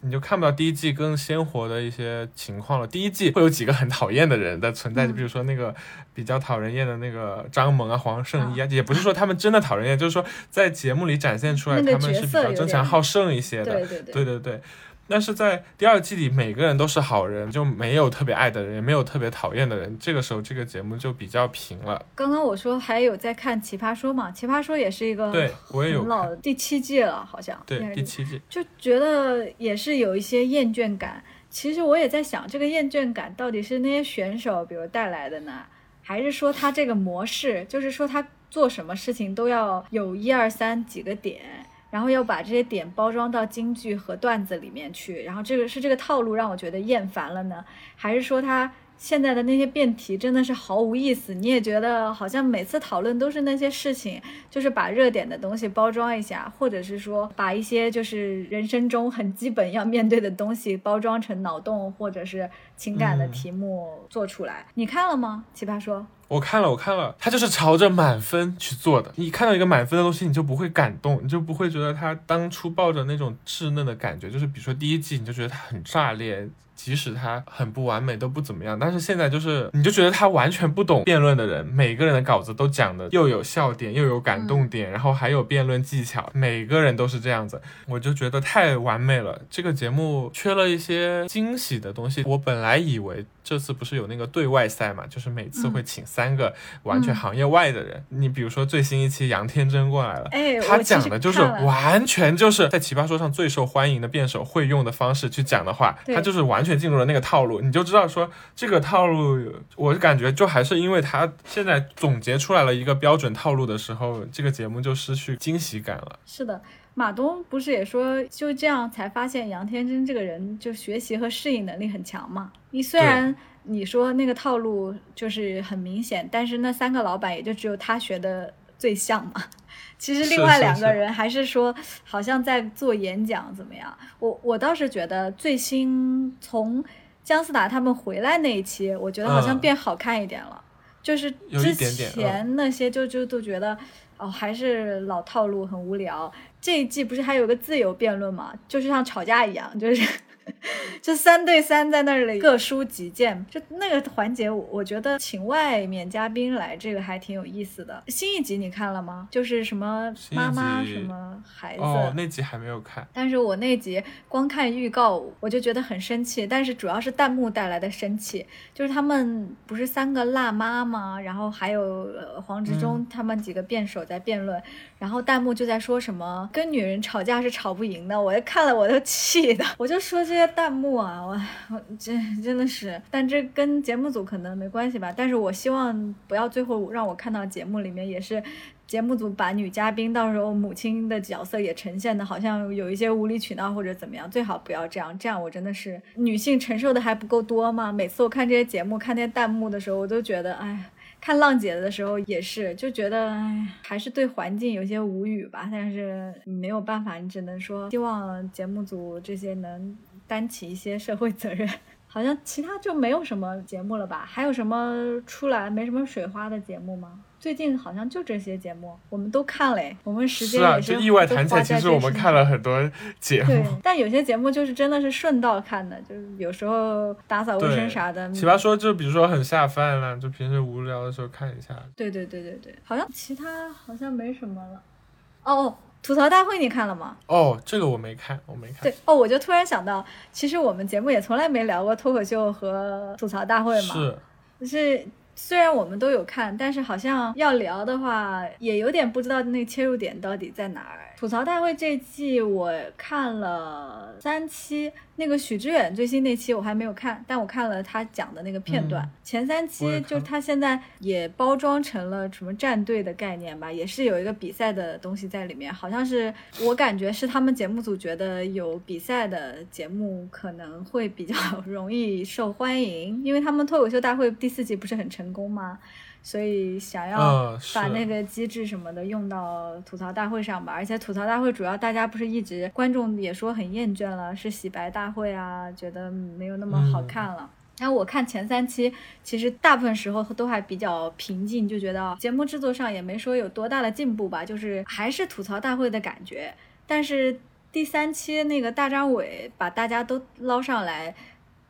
你就看不到第一季更鲜活的一些情况了。第一季会有几个很讨厌的人的存在，就比如说那个比较讨人厌的那个张萌啊、黄圣依啊，也不是说他们真的讨人厌，就是说在节目里展现出来他们是比较争强好胜一些的。对。但是在第二季里每个人都是好人，就没有特别爱的人，也没有特别讨厌的人，这个时候这个节目就比较平了。刚刚我说还有在看奇葩说嘛，奇葩说也是一个很老的第7季了好像，对，第7季就觉得也是有一些厌倦感。其实我也在想这个厌倦感到底是那些选手比如带来的呢，还是说他这个模式，就是说他做什么事情都要有1、2、3几个点，然后要把这些点包装到京剧和段子里面去，然后这个是这个套路让我觉得厌烦了呢，还是说他现在的那些辩题真的是毫无意思，你也觉得好像每次讨论都是那些事情，就是把热点的东西包装一下，或者是说把一些就是人生中很基本要面对的东西包装成脑洞或者是情感的题目做出来。你看了吗奇葩说？我看了，他就是朝着满分去做的。你看到一个满分的东西，你就不会感动，你就不会觉得他当初抱着那种稚嫩的感觉。就是比如说第一季，你就觉得他很炸裂，即使他很不完美都不怎么样。但是现在就是，你就觉得他完全不懂辩论的人，每个人的稿子都讲的又有笑点，又有感动点，然后还有辩论技巧，每个人都是这样子。我就觉得太完美了，这个节目缺了一些惊喜的东西。我本来以为这次不是有那个对外赛嘛，就是每次会请3个完全行业外的人，你比如说最新一期杨天真过来了，他讲的就是完全就是在奇葩说上最受欢迎的辩手会用的方式去讲的话，他就是完全进入了那个套路，你就知道说这个套路，我感觉就还是因为他现在总结出来了一个标准套路的时候，这个节目就失去惊喜感了。是的，马东不是也说就这样才发现杨天真这个人就学习和适应能力很强嘛，你虽然你说那个套路就是很明显，但是那3个老板也就只有他学的最像嘛，其实另外2个人还是说好像在做演讲怎么样。我倒是觉得最新从姜思达他们回来那一期，我觉得好像变好看一点了，就是之前那些就都觉得还是老套路很无聊。这一季不是还有个自由辩论嘛，就是像吵架一样，就是就3对3在那里各抒己见，就那个环节我觉得请外面嘉宾来这个还挺有意思的。新一集你看了吗？就是什么妈妈什么孩子那集还没有看，但是我那集光看预告我就觉得很生气，但是主要是弹幕带来的生气，就是他们不是3个辣妈吗，然后还有黄执中他们几个辩手在辩论，然后弹幕就在说什么跟女人吵架是吵不赢的，我看了我都气的，我就说这些弹幕啊，我这真的是，但这跟节目组可能没关系吧，但是我希望不要最后让我看到节目里面也是节目组把女嘉宾到时候母亲的角色也呈现的好像有一些无理取闹或者怎么样，最好不要这样我真的是女性承受的还不够多吗？每次我看这些节目看这些弹幕的时候我都觉得看浪姐的时候也是就觉得还是对环境有些无语吧，但是没有办法，你只能说希望节目组这些能担起一些社会责任。好像其他就没有什么节目了吧？还有什么出来没什么水花的节目吗？最近好像就这些节目我们都看了，我们时间也是，是啊，就意外谈起来其实我们看了很多节目，对，但有些节目就是真的是顺道看的，就是有时候打扫卫生啥的，奇葩说就比如说很下饭了，就平时无聊的时候看一下，对对对对对，好像其他好像没什么了。哦，吐槽大会你看了吗？哦，这个我没看。对，哦，我就突然想到，其实我们节目也从来没聊过脱口秀和吐槽大会嘛，是，就是虽然我们都有看，但是好像要聊的话也有点不知道那切入点到底在哪儿。吐槽大会这季我看了3期，那个许知远最新那期我还没有看，但我看了他讲的那个片段，前3期就他现在也包装成了什么战队的概念吧，也是有一个比赛的东西在里面，好像是我感觉是他们节目组觉得有比赛的节目可能会比较容易受欢迎，因为他们脱口秀大会第4季不是很成功吗，所以想要把那个机制什么的用到吐槽大会上吧，而且吐槽大会主要大家不是一直观众也说很厌倦了，是洗白大会啊，觉得没有那么好看了。然后我看前3期其实大部分时候都还比较平静，就觉得节目制作上也没说有多大的进步吧，就是还是吐槽大会的感觉。但是第3期那个大张伟把大家都捞上来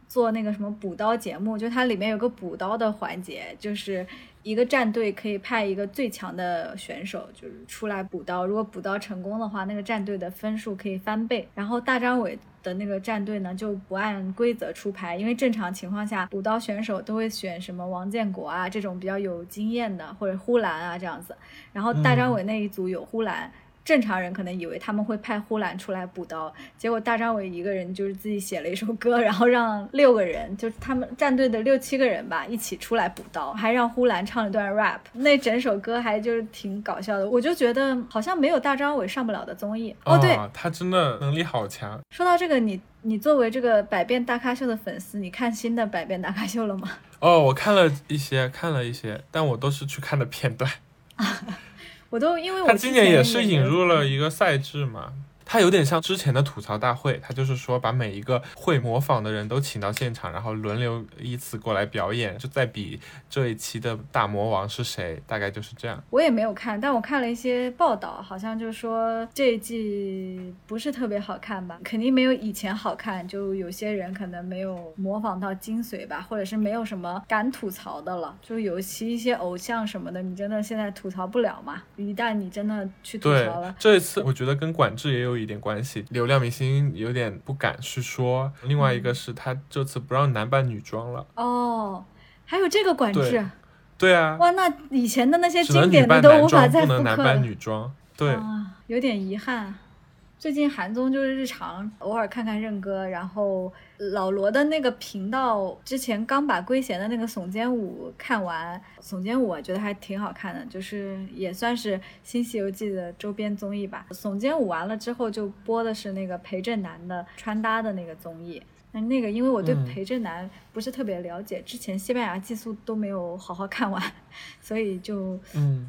做那个什么补刀节目，就它里面有个补刀的环节，就是一个战队可以派一个最强的选手就是出来补刀，如果补刀成功的话那个战队的分数可以翻倍，然后大张伟的那个战队呢就不按规则出牌，因为正常情况下补刀选手都会选什么王建国啊这种比较有经验的，或者呼兰啊这样子，然后大张伟那一组有呼兰，正常人可能以为他们会派呼兰出来补刀，结果大张伟一个人就是自己写了一首歌，然后让6个人就是他们战队的6、7个人吧一起出来补刀，还让呼兰唱了段 rap， 那整首歌还就是挺搞笑的，我就觉得好像没有大张伟上不了的综艺。 哦对，他真的能力好强。说到这个，你作为这个百变大咖秀的粉丝，你看新的百变大咖秀了吗？哦，我看了一些，但我都是去看的片段我都因为我他今年也是引入了一个赛制嘛，他有点像之前的吐槽大会，他就是说把每一个会模仿的人都请到现场，然后轮流依次过来表演，就再比这一期的大魔王是谁，大概就是这样。我也没有看，但我看了一些报道，好像就是说这一季不是特别好看吧，肯定没有以前好看，就有些人可能没有模仿到精髓吧，或者是没有什么敢吐槽的了，就尤其一些偶像什么的你真的现在吐槽不了嘛，一旦你真的去吐槽了。对，这一次我觉得跟管制也有一点关系，流量明星有点不敢去说，另外一个是他这次不让男扮女装了。哦，还有这个管制。 对啊，哇，那以前的那些经典的都无法再复刻了，只能女扮男装，不能男扮女装。对，有点遗憾。最近韩综就是日常偶尔看看任哥，然后老罗的那个频道之前刚把圭贤的那个耸肩舞看完，耸肩舞我觉得还挺好看的，就是也算是新西游记的周边综艺吧。耸肩舞完了之后就播的是那个裴振南的穿搭的那个综艺，那个因为我对裴振南不是特别了解，之前西班牙寄宿都没有好好看完，所以就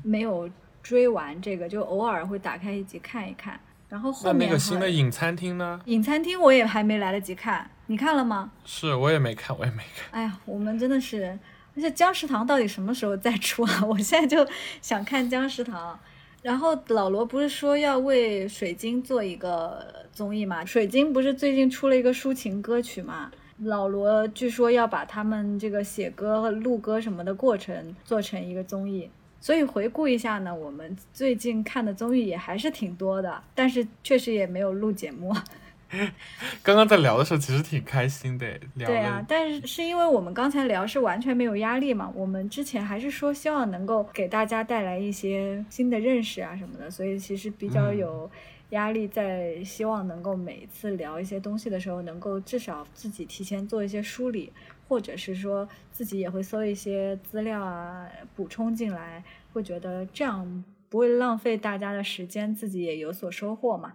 没有追完这个，就偶尔会打开一集看一看。然后后面那个新的影餐厅呢？影餐厅我也还没来得及看，你看了吗？是，我也没看。哎呀，我们真的是，而且姜食堂到底什么时候再出啊？我现在就想看姜食堂。然后老罗不是说要为水晶做一个综艺吗？水晶不是最近出了一个抒情歌曲吗？老罗据说要把他们这个写歌和录歌什么的过程做成一个综艺。所以回顾一下呢，我们最近看的综艺也还是挺多的，但是确实也没有录节目。刚刚在聊的时候其实挺开心的聊。对啊，但是因为我们刚才聊是完全没有压力嘛，我们之前还是说希望能够给大家带来一些新的认识啊什么的，所以其实比较有压力，在希望能够每次聊一些东西的时候能够至少自己提前做一些梳理，或者是说自己也会搜一些资料啊补充进来，会觉得这样不会浪费大家的时间，自己也有所收获嘛。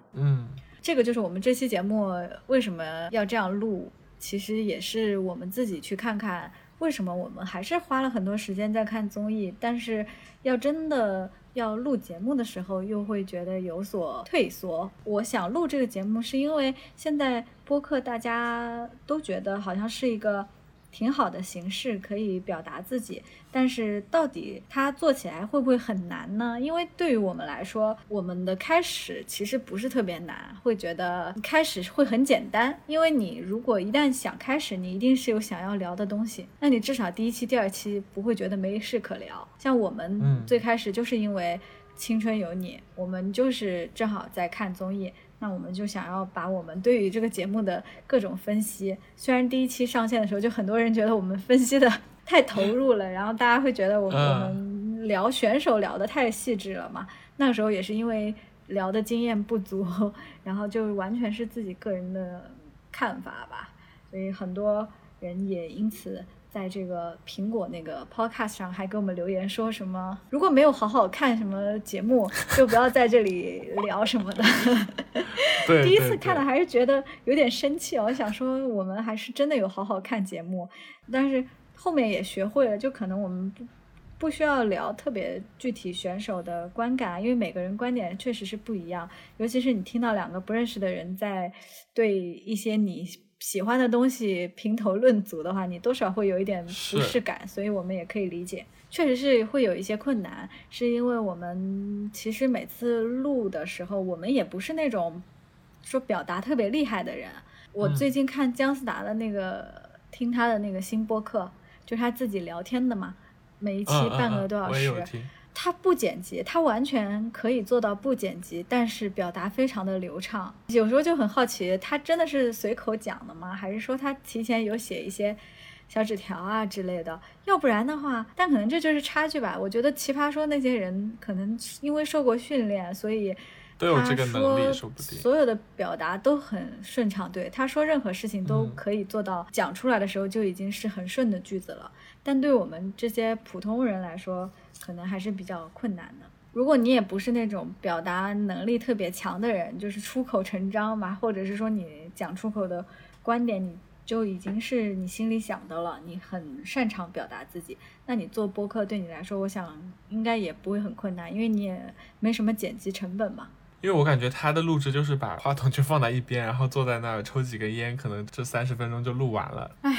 这个就是我们这期节目为什么要这样录，其实也是我们自己去看看为什么我们还是花了很多时间在看综艺，但是要真的要录节目的时候又会觉得有所退缩。我想录这个节目是因为现在播客大家都觉得好像是一个挺好的形式可以表达自己，但是到底它做起来会不会很难呢？因为对于我们来说，我们的开始其实不是特别难，会觉得开始会很简单，因为你如果一旦想开始，你一定是有想要聊的东西，那你至少第一期第二期不会觉得没事可聊。像我们最开始就是因为青春有你，我们就是正好在看综艺，那我们就想要把我们对于这个节目的各种分析，虽然第一期上线的时候就很多人觉得我们分析的太投入了，然后大家会觉得我们聊选手聊的太细致了嘛，那个时候也是因为聊的经验不足，然后就完全是自己个人的看法吧，所以很多人也因此在这个苹果那个 podcast 上还给我们留言说什么如果没有好好看什么节目就不要在这里聊什么的对第一次看了还是觉得有点生气，我想说我们还是真的有好好看节目，但是后面也学会了，就可能我们不需要聊特别具体选手的观感，因为每个人观点确实是不一样，尤其是你听到两个不认识的人在对一些你喜欢的东西评头论足的话，你多少会有一点不适感，所以我们也可以理解，确实是会有一些困难，是因为我们其实每次录的时候我们也不是那种说表达特别厉害的人。我最近看姜思达的那个听他的那个新播客，就是他自己聊天的嘛，每一期半个多小时，他不剪辑，他完全可以做到不剪辑，但是表达非常的流畅。有时候就很好奇，他真的是随口讲的吗？还是说他提前有写一些小纸条啊之类的？要不然的话，但可能这就是差距吧。我觉得奇葩说那些人可能因为受过训练，所以都有这个能力，说不定所有的表达都很顺畅。对，他说任何事情都可以做到，讲出来的时候就已经是很顺的句子了。但对我们这些普通人来说，可能还是比较困难的。如果你也不是那种表达能力特别强的人，就是出口成章嘛，或者是说你讲出口的观点你就已经是你心里想的了，你很擅长表达自己，那你做播客对你来说我想应该也不会很困难，因为你也没什么剪辑成本嘛。因为我感觉他的录制就是把话筒就放在一边，然后坐在那儿抽几根烟，可能这30分钟就录完了。唉，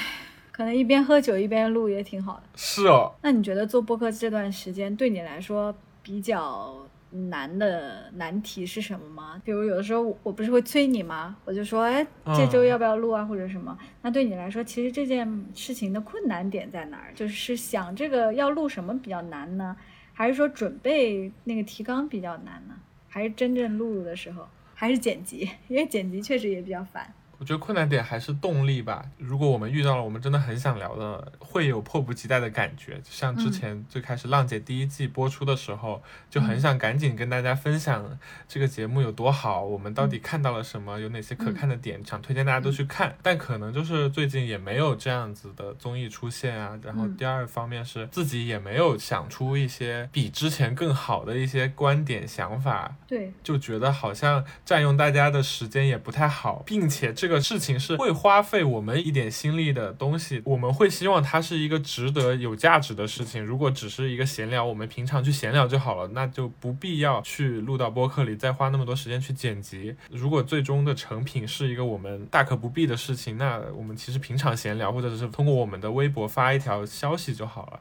可能一边喝酒一边录也挺好的。是哦。那你觉得做播客这段时间对你来说比较难的难题是什么吗？比如有的时候我不是会催你吗，我就说哎，这周要不要录啊，或者什么。那对你来说其实这件事情的困难点在哪儿？就是想这个要录什么比较难呢？还是说准备那个提纲比较难呢？还是真正录的时候？还是剪辑？因为剪辑确实也比较烦。我觉得困难点还是动力吧，如果我们遇到了我们真的很想聊的，会有迫不及待的感觉，就像之前最开始浪姐第一季播出的时候，就很想赶紧跟大家分享这个节目有多好，我们到底看到了什么，有哪些可看的点，想推荐大家都去看，但可能就是最近也没有这样子的综艺出现啊。然后第二方面是自己也没有想出一些比之前更好的一些观点想法，对，就觉得好像占用大家的时间也不太好，并且这个事情是会花费我们一点心力的东西，我们会希望它是一个值得有价值的事情，如果只是一个闲聊，我们平常去闲聊就好了，那就不必要去录到播客里再花那么多时间去剪辑。如果最终的成品是一个我们大可不必的事情，那我们其实平常闲聊或者是通过我们的微博发一条消息就好了。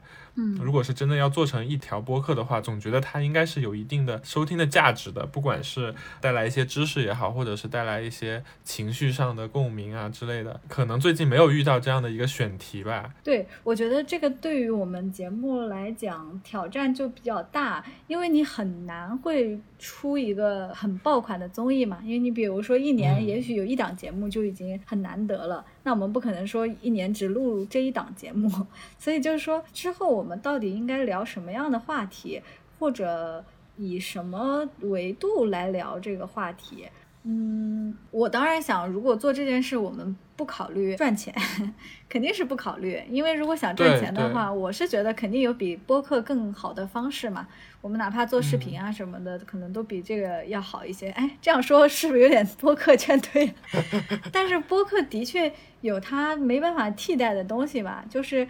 如果是真的要做成一条播客的话，总觉得它应该是有一定的收听的价值的，不管是带来一些知识也好，或者是带来一些情绪上的共鸣啊之类的，可能最近没有遇到这样的一个选题吧。对，我觉得这个对于我们节目来讲挑战就比较大，因为你很难会出一个很爆款的综艺嘛，因为你比如说一年也许有一档节目就已经很难得了，那我们不可能说一年只录这一档节目，所以就是说之后我们到底应该聊什么样的话题，或者以什么维度来聊这个话题。我当然想，如果做这件事我们不考虑赚钱，肯定是不考虑，因为如果想赚钱的话，我是觉得肯定有比播客更好的方式嘛，我们哪怕做视频啊什么的，可能都比这个要好一些。哎，这样说是不是有点播客劝退？但是播客的确有它没办法替代的东西吧，就是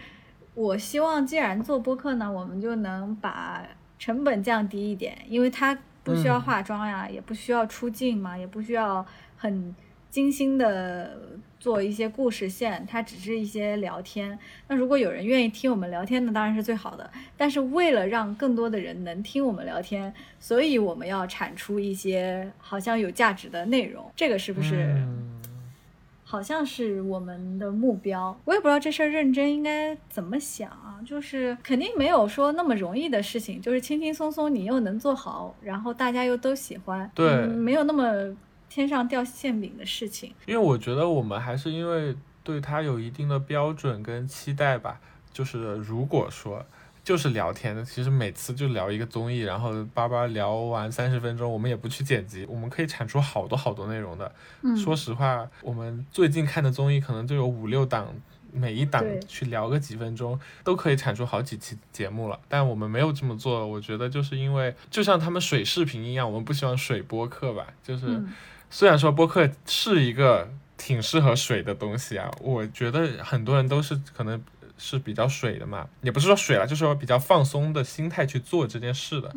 我希望既然做播客呢，我们就能把成本降低一点，因为它不需要化妆呀，也不需要出镜嘛，也不需要很精心的做一些故事线，它只是一些聊天。那如果有人愿意听我们聊天，那当然是最好的。但是为了让更多的人能听我们聊天，所以我们要产出一些好像有价值的内容。这个是不是好像是我们的目标？我也不知道这事儿认真应该怎么想啊，就是肯定没有说那么容易的事情，就是轻轻松松你又能做好，然后大家又都喜欢，对，没有那么天上掉馅饼的事情。因为我觉得我们还是因为对它有一定的标准跟期待吧，就是如果说就是聊天的，其实每次就聊一个综艺，然后巴巴聊完30分钟，我们也不去剪辑，我们可以产出好多好多内容的。说实话，我们最近看的综艺可能就有5-6档，每一档去聊个几分钟，都可以产出好几期节目了。但我们没有这么做，我觉得就是因为就像他们水视频一样，我们不希望水播客吧。就是虽然说播客是一个挺适合水的东西啊，我觉得很多人都是可能是比较水的嘛，也不是说水了，就是说比较放松的心态去做这件事的。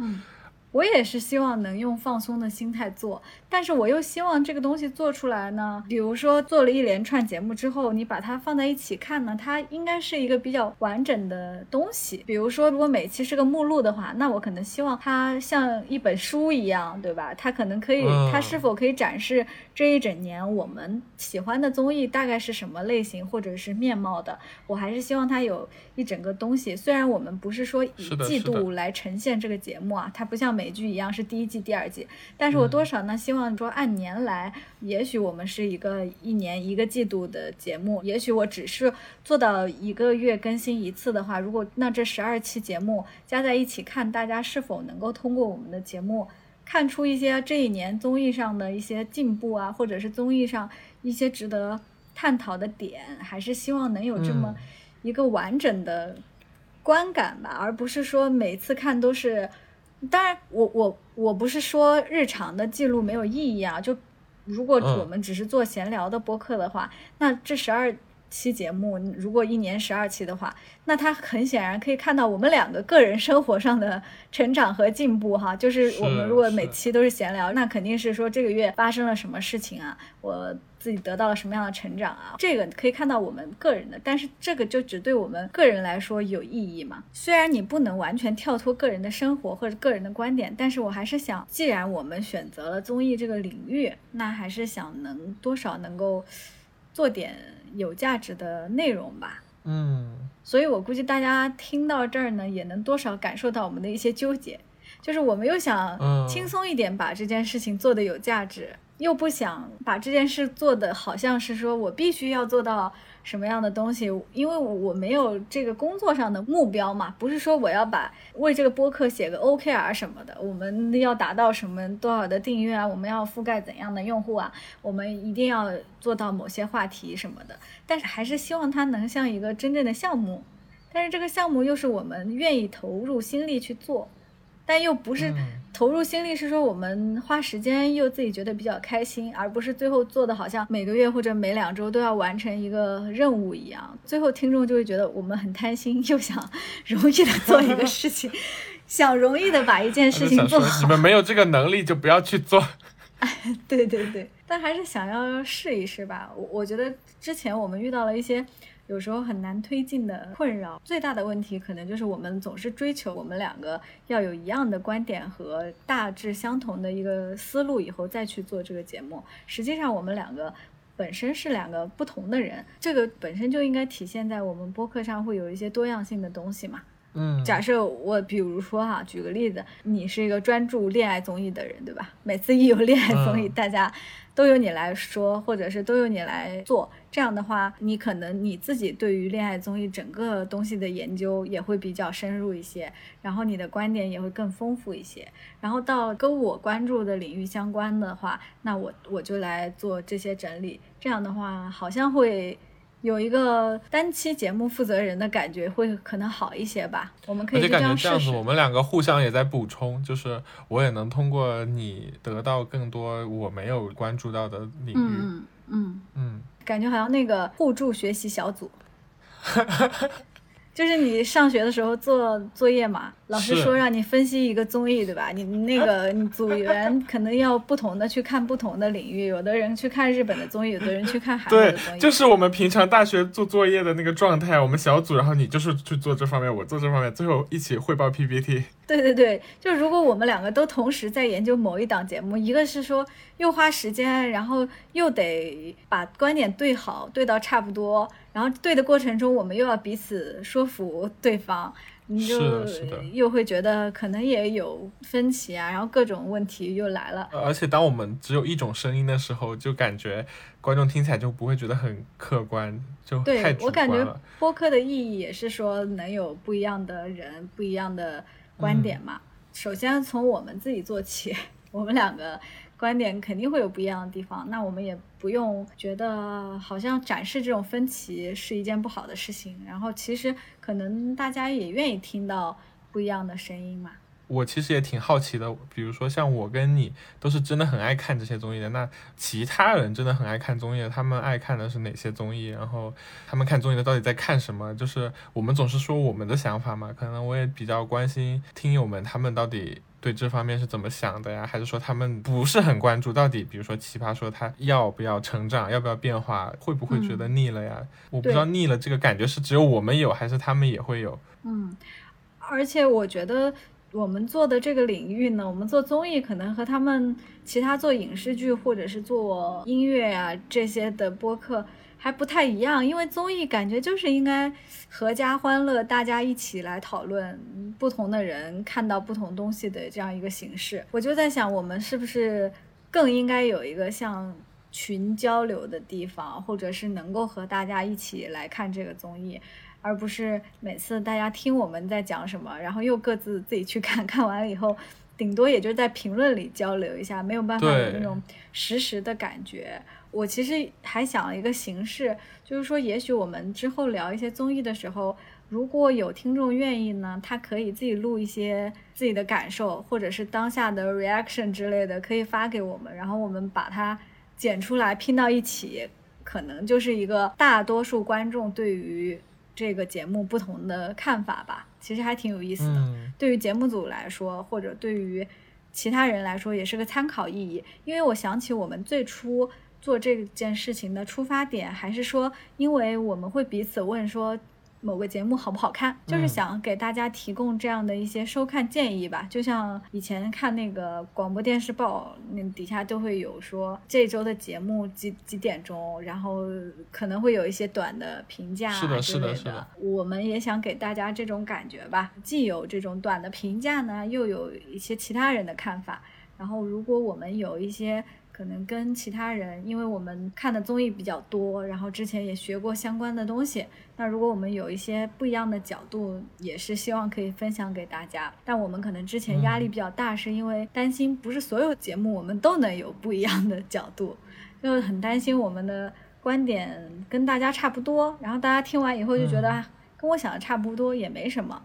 我也是希望能用放松的心态做，但是我又希望这个东西做出来呢，比如说做了一连串节目之后，你把它放在一起看呢，它应该是一个比较完整的东西。比如说如果每期是个目录的话，那我可能希望它像一本书一样，对吧？它可能可以，它是否可以展示这一整年我们喜欢的综艺大概是什么类型或者是面貌的。我还是希望它有一整个东西，虽然我们不是说以季度来呈现这个节目啊，它不像美剧一样是第1季、第2季，但是我多少呢希望说按年来，也许我们是一个一年一个季度的节目，也许我只是做到1个月更新1次的话，如果那这12期节目加在一起看，大家是否能够通过我们的节目看出一些这一年综艺上的一些进步啊，或者是综艺上一些值得探讨的点，还是希望能有这么一个完整的观感吧，而不是说每次看都是。当然我不是说日常的记录没有意义啊，就如果我们只是做闲聊的播客的话，那这12期节目如果一年12期的话，那他很显然可以看到我们2个个人生活上的成长和进步哈。就是我们如果每期都是闲聊，那肯定是说这个月发生了什么事情啊，我自己得到了什么样的成长啊，这个可以看到我们个人的，但是这个就只对我们个人来说有意义嘛。虽然你不能完全跳脱个人的生活或者个人的观点，但是我还是想，既然我们选择了综艺这个领域，那还是想能多少能够做点有价值的内容吧。所以我估计大家听到这儿呢，也能多少感受到我们的一些纠结，就是我们又想轻松一点把这件事情做得有价值，又不想把这件事做的好像是说我必须要做到什么样的东西，因为我没有这个工作上的目标嘛，不是说我要把为这个播客写个 OKR 什么的，我们要达到什么多少的订阅啊，我们要覆盖怎样的用户啊，我们一定要做到某些话题什么的，但是还是希望它能像一个真正的项目，但是这个项目又是我们愿意投入心力去做，但又不是投入心力，是说我们花时间又自己觉得比较开心，而不是最后做的好像每个月或者每2周都要完成一个任务一样，最后听众就会觉得我们很贪心，又想容易的做一个事情想容易的把一件事情做好。你们没有这个能力就不要去做对对对，但还是想要试一试吧。我觉得之前我们遇到了一些有时候很难推进的困扰，最大的问题可能就是我们总是追求我们2个要有一样的观点和大致相同的一个思路以后再去做这个节目，实际上我们2个本身是2个不同的人，这个本身就应该体现在我们播客上会有一些多样性的东西嘛。假设我比如说哈，举个例子，你是一个专注恋爱综艺的人，对吧？每次一有恋爱综艺，大家都由你来说，或者是都由你来做，这样的话，你可能你自己对于恋爱综艺整个东西的研究也会比较深入一些，然后你的观点也会更丰富一些。然后到跟我关注的领域相关的话，那我就来做这些整理，这样的话好像会有一个单期节目负责人的感觉会可能好一些吧，我们可以就这样试试。而且感觉这样子，我们2个互相也在补充，就是我也能通过你得到更多我没有关注到的领域。感觉好像那个互助学习小组，就是你上学的时候做作业嘛，老师说让你分析一个综艺对吧，你组员可能要不同的去看不同的领域，有的人去看日本的综艺，有的人去看韩国的综艺。对，就是我们平常大学做作业的那个状态，我们小组，然后你就是去做这方面，我做这方面，最后一起汇报 PPT。 对对对，就如果我们两个都同时在研究某一档节目，一个是说又花时间，然后又得把观点对好，对到差不多，然后对的过程中我们又要彼此说服对方，你就是又会觉得可能也有分歧啊，然后各种问题又来了。而且当我们只有一种声音的时候，就感觉观众听起来就不会觉得很客观，就太主观了。对，我感觉播客的意义也是说能有不一样的人，不一样的观点嘛。首先从我们自己做起，我们两个观点肯定会有不一样的地方，那我们也不用觉得好像展示这种分歧是一件不好的事情，然后其实可能大家也愿意听到不一样的声音嘛。我其实也挺好奇的，比如说像我跟你都是真的很爱看这些综艺的，那其他人真的很爱看综艺的，他们爱看的是哪些综艺，然后他们看综艺的到底在看什么，就是我们总是说我们的想法嘛，可能我也比较关心听友们他们到底对这方面是怎么想的呀？还是说他们不是很关注到底，比如说奇葩说他要不要成长，要不要变化，会不会觉得腻了呀？我不知道腻了这个感觉是只有我们有，还是他们也会有？而且我觉得我们做的这个领域呢，我们做综艺可能和他们其他做影视剧或者是做音乐啊这些的播客还不太一样，因为综艺感觉就是应该合家欢乐，大家一起来讨论不同的人看到不同东西的这样一个形式。我就在想，我们是不是更应该有一个像群交流的地方，或者是能够和大家一起来看这个综艺，而不是每次大家听我们在讲什么，然后又各自自己去看，看完了以后顶多也就是在评论里交流一下，没有办法有那种实时的感觉。我其实还想了一个形式，就是说也许我们之后聊一些综艺的时候，如果有听众愿意呢，他可以自己录一些自己的感受或者是当下的 reaction 之类的，可以发给我们，然后我们把它剪出来拼到一起，可能就是一个大多数观众对于这个节目不同的看法吧。其实还挺有意思的，对于节目组来说或者对于其他人来说也是个参考意义。因为我想起我们最初做这件事情的出发点，还是说因为我们会彼此问说某个节目好不好看，就是想给大家提供这样的一些收看建议吧。就像以前看那个广播电视报，那底下都会有说这周的节目几点钟，然后可能会有一些短的评价之类的。是的，我们也想给大家这种感觉吧，既有这种短的评价呢，又有一些其他人的看法。然后如果我们有一些可能跟其他人，因为我们看的综艺比较多，然后之前也学过相关的东西，那如果我们有一些不一样的角度，也是希望可以分享给大家。但我们可能之前压力比较大，是因为担心不是所有节目我们都能有不一样的角度，就很担心我们的观点跟大家差不多，然后大家听完以后就觉得跟我想的差不多也没什么。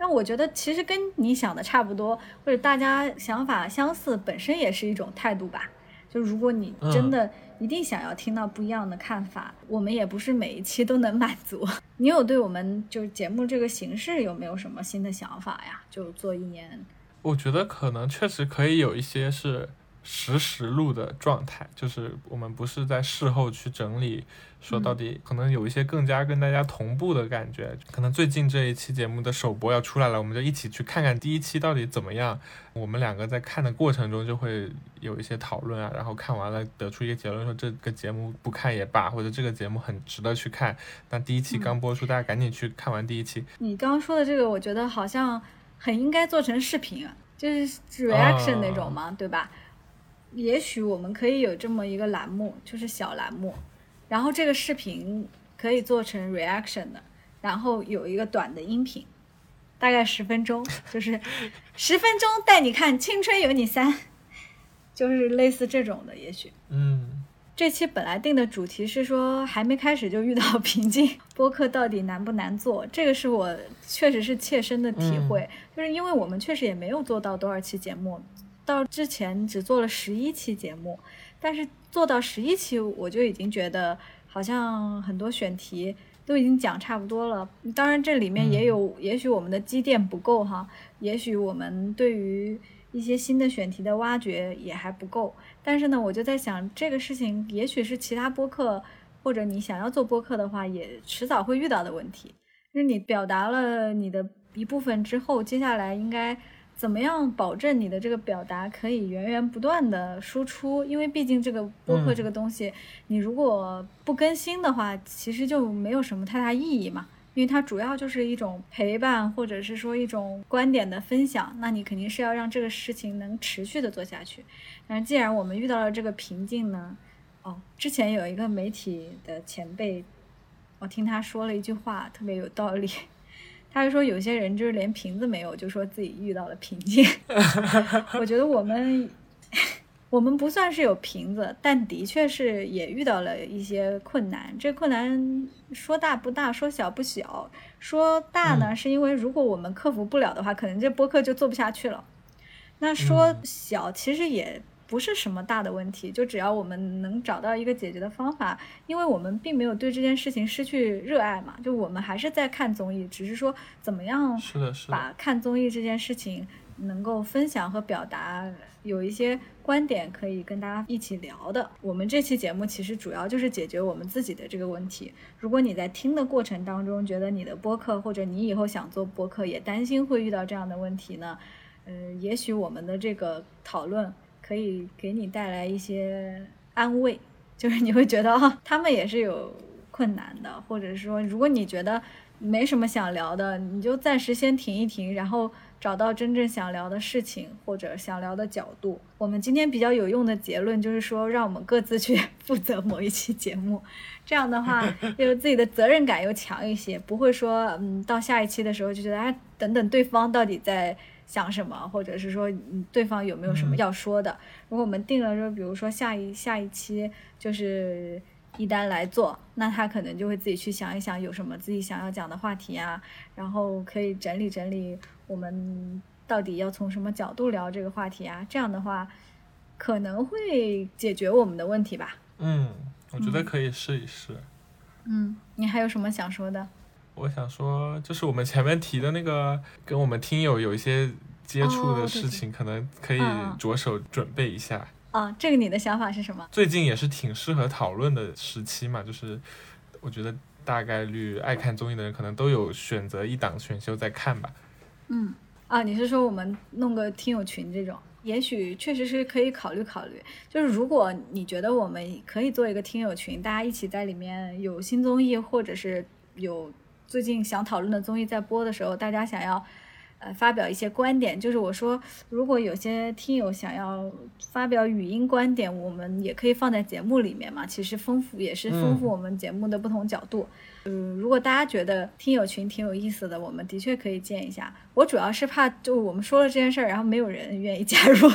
但我觉得其实跟你想的差不多，或者大家想法相似，本身也是一种态度吧。就如果你真的一定想要听到不一样的看法，我们也不是每一期都能满足。你有对我们就是节目这个形式有没有什么新的想法呀？就做一年，我觉得可能确实可以有一些是实录的状态，就是我们不是在事后去整理说到底，可能有一些更加跟大家同步的感觉。可能最近这一期节目的首播要出来了，我们就一起去看看第一期到底怎么样，我们两个在看的过程中就会有一些讨论啊，然后看完了得出一个结论，说这个节目不看也罢，或者这个节目很值得去看，那第一期刚播出，大家赶紧去看完第一期。你刚刚说的这个我觉得好像很应该做成视频，就是 reaction 那种嘛，对吧？也许我们可以有这么一个栏目，就是小栏目，然后这个视频可以做成 reaction 的，然后有一个短的音频，大概10分钟，就是10分钟带你看《青春有你3》，就是类似这种的。也许这期本来定的主题是说还没开始就遇到瓶颈，播客到底难不难做，这个是我确实是切身的体会，就是因为我们确实也没有做到多少期节目，到之前只做了11期节目，但是做到11期我就已经觉得好像很多选题都已经讲差不多了。当然这里面也有、也许我们的积淀不够哈，也许我们对于一些新的选题的挖掘也还不够。但是呢，我就在想这个事情也许是其他播客或者你想要做播客的话也迟早会遇到的问题，就是你表达了你的一部分之后，接下来应该怎么样保证你的这个表达可以源源不断的输出。因为毕竟这个播客这个东西、你如果不更新的话其实就没有什么太大意义嘛，因为它主要就是一种陪伴或者是说一种观点的分享，那你肯定是要让这个事情能持续的做下去。但是既然我们遇到了这个瓶颈呢，之前有一个媒体的前辈，我听他说了一句话特别有道理，他就说有些人就是连瓶子没有就说自己遇到了瓶颈。我觉得我们不算是有瓶子，但的确是也遇到了一些困难。这困难说大不大，说小不小。说大呢是因为如果我们克服不了的话可能这播客就做不下去了。那说小其实也不是什么大的问题，就只要我们能找到一个解决的方法，因为我们并没有对这件事情失去热爱嘛，就我们还是在看综艺，只是说怎么样把看综艺这件事情能够分享和表达，有一些观点可以跟大家一起聊的。我们这期节目其实主要就是解决我们自己的这个问题。如果你在听的过程当中觉得你的播客或者你以后想做播客也担心会遇到这样的问题呢，也许我们的这个讨论可以给你带来一些安慰，就是你会觉得他们也是有困难的，或者说如果你觉得没什么想聊的，你就暂时先停一停，然后找到真正想聊的事情或者想聊的角度。我们今天比较有用的结论就是说，让我们各自去负责某一期节目，这样的话又自己的责任感又强一些，不会说到下一期的时候就觉得等等对方到底在想什么，或者是说对方有没有什么要说的。如果我们定了说比如说下一期就是一丹来做，那他可能就会自己去想一想有什么自己想要讲的话题啊，然后可以整理整理我们到底要从什么角度聊这个话题啊，这样的话可能会解决我们的问题吧。我觉得可以试一试。你还有什么想说的？我想说就是我们前面提的那个跟我们听友有一些接触的事情，可能可以着手准备一下。这个你的想法是什么？最近也是挺适合讨论的时期嘛，就是我觉得大概率爱看综艺的人可能都有选择一档选秀在看吧。你是说我们弄个听友群这种，也许确实是可以考虑考虑。就是如果你觉得我们可以做一个听友群，大家一起在里面有新综艺或者是有最近想讨论的综艺在播的时候，大家想要发表一些观点，就是我说如果有些听友想要发表语音观点，我们也可以放在节目里面嘛，其实也是丰富我们节目的不同角度。如果大家觉得听友群挺有意思的，我们的确可以建一下。我主要是怕就我们说了这件事然后没有人愿意加入。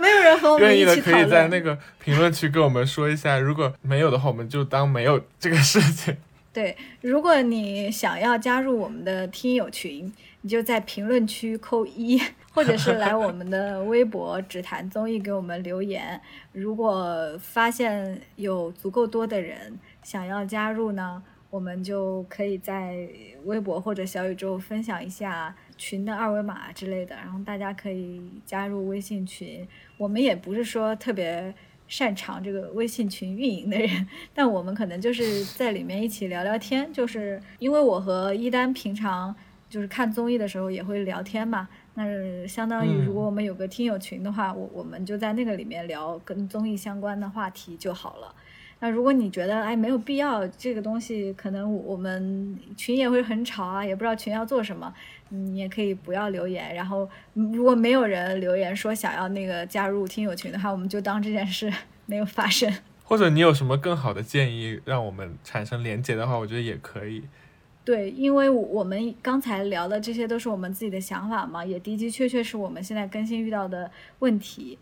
没有人和我们一起讨论。愿意的可以在那个评论区跟我们说一下，如果没有的话我们就当没有这个事情。对，如果你想要加入我们的听友群，你就在评论区扣1，或者是来我们的微博只谈综艺给我们留言。如果发现有足够多的人想要加入呢，我们就可以在微博或者小宇宙分享一下群的二维码之类的，然后大家可以加入微信群。我们也不是说特别擅长这个微信群运营的人，但我们可能就是在里面一起聊聊天。就是因为我和一丹平常就是看综艺的时候也会聊天嘛，那相当于如果我们有个听友群的话，我们就在那个里面聊跟综艺相关的话题就好了。那如果你觉得没有必要，这个东西可能我们群也会很吵啊，也不知道群要做什么，你也可以不要留言。然后如果没有人留言说想要那个加入听友群的话，我们就当这件事没有发生。或者你有什么更好的建议让我们产生连结的话，我觉得也可以。对，因为我们刚才聊的这些都是我们自己的想法嘛，也的确确是我们现在更新遇到的问题。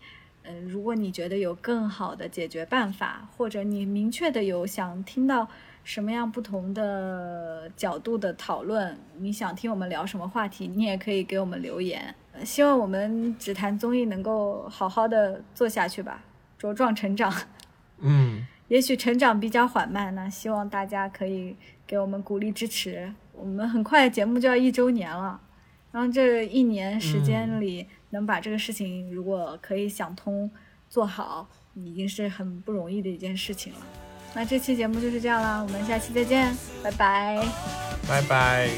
如果你觉得有更好的解决办法，或者你明确的有想听到什么样不同的角度的讨论，你想听我们聊什么话题，你也可以给我们留言。希望我们只谈综艺能够好好的做下去吧，茁壮成长。也许成长比较缓慢呢，希望大家可以给我们鼓励支持。我们很快节目就要1周年了，然后这1年时间里能把这个事情如果可以想通做好，已经是很不容易的一件事情了。那这期节目就是这样了，我们下期再见，拜拜，拜拜。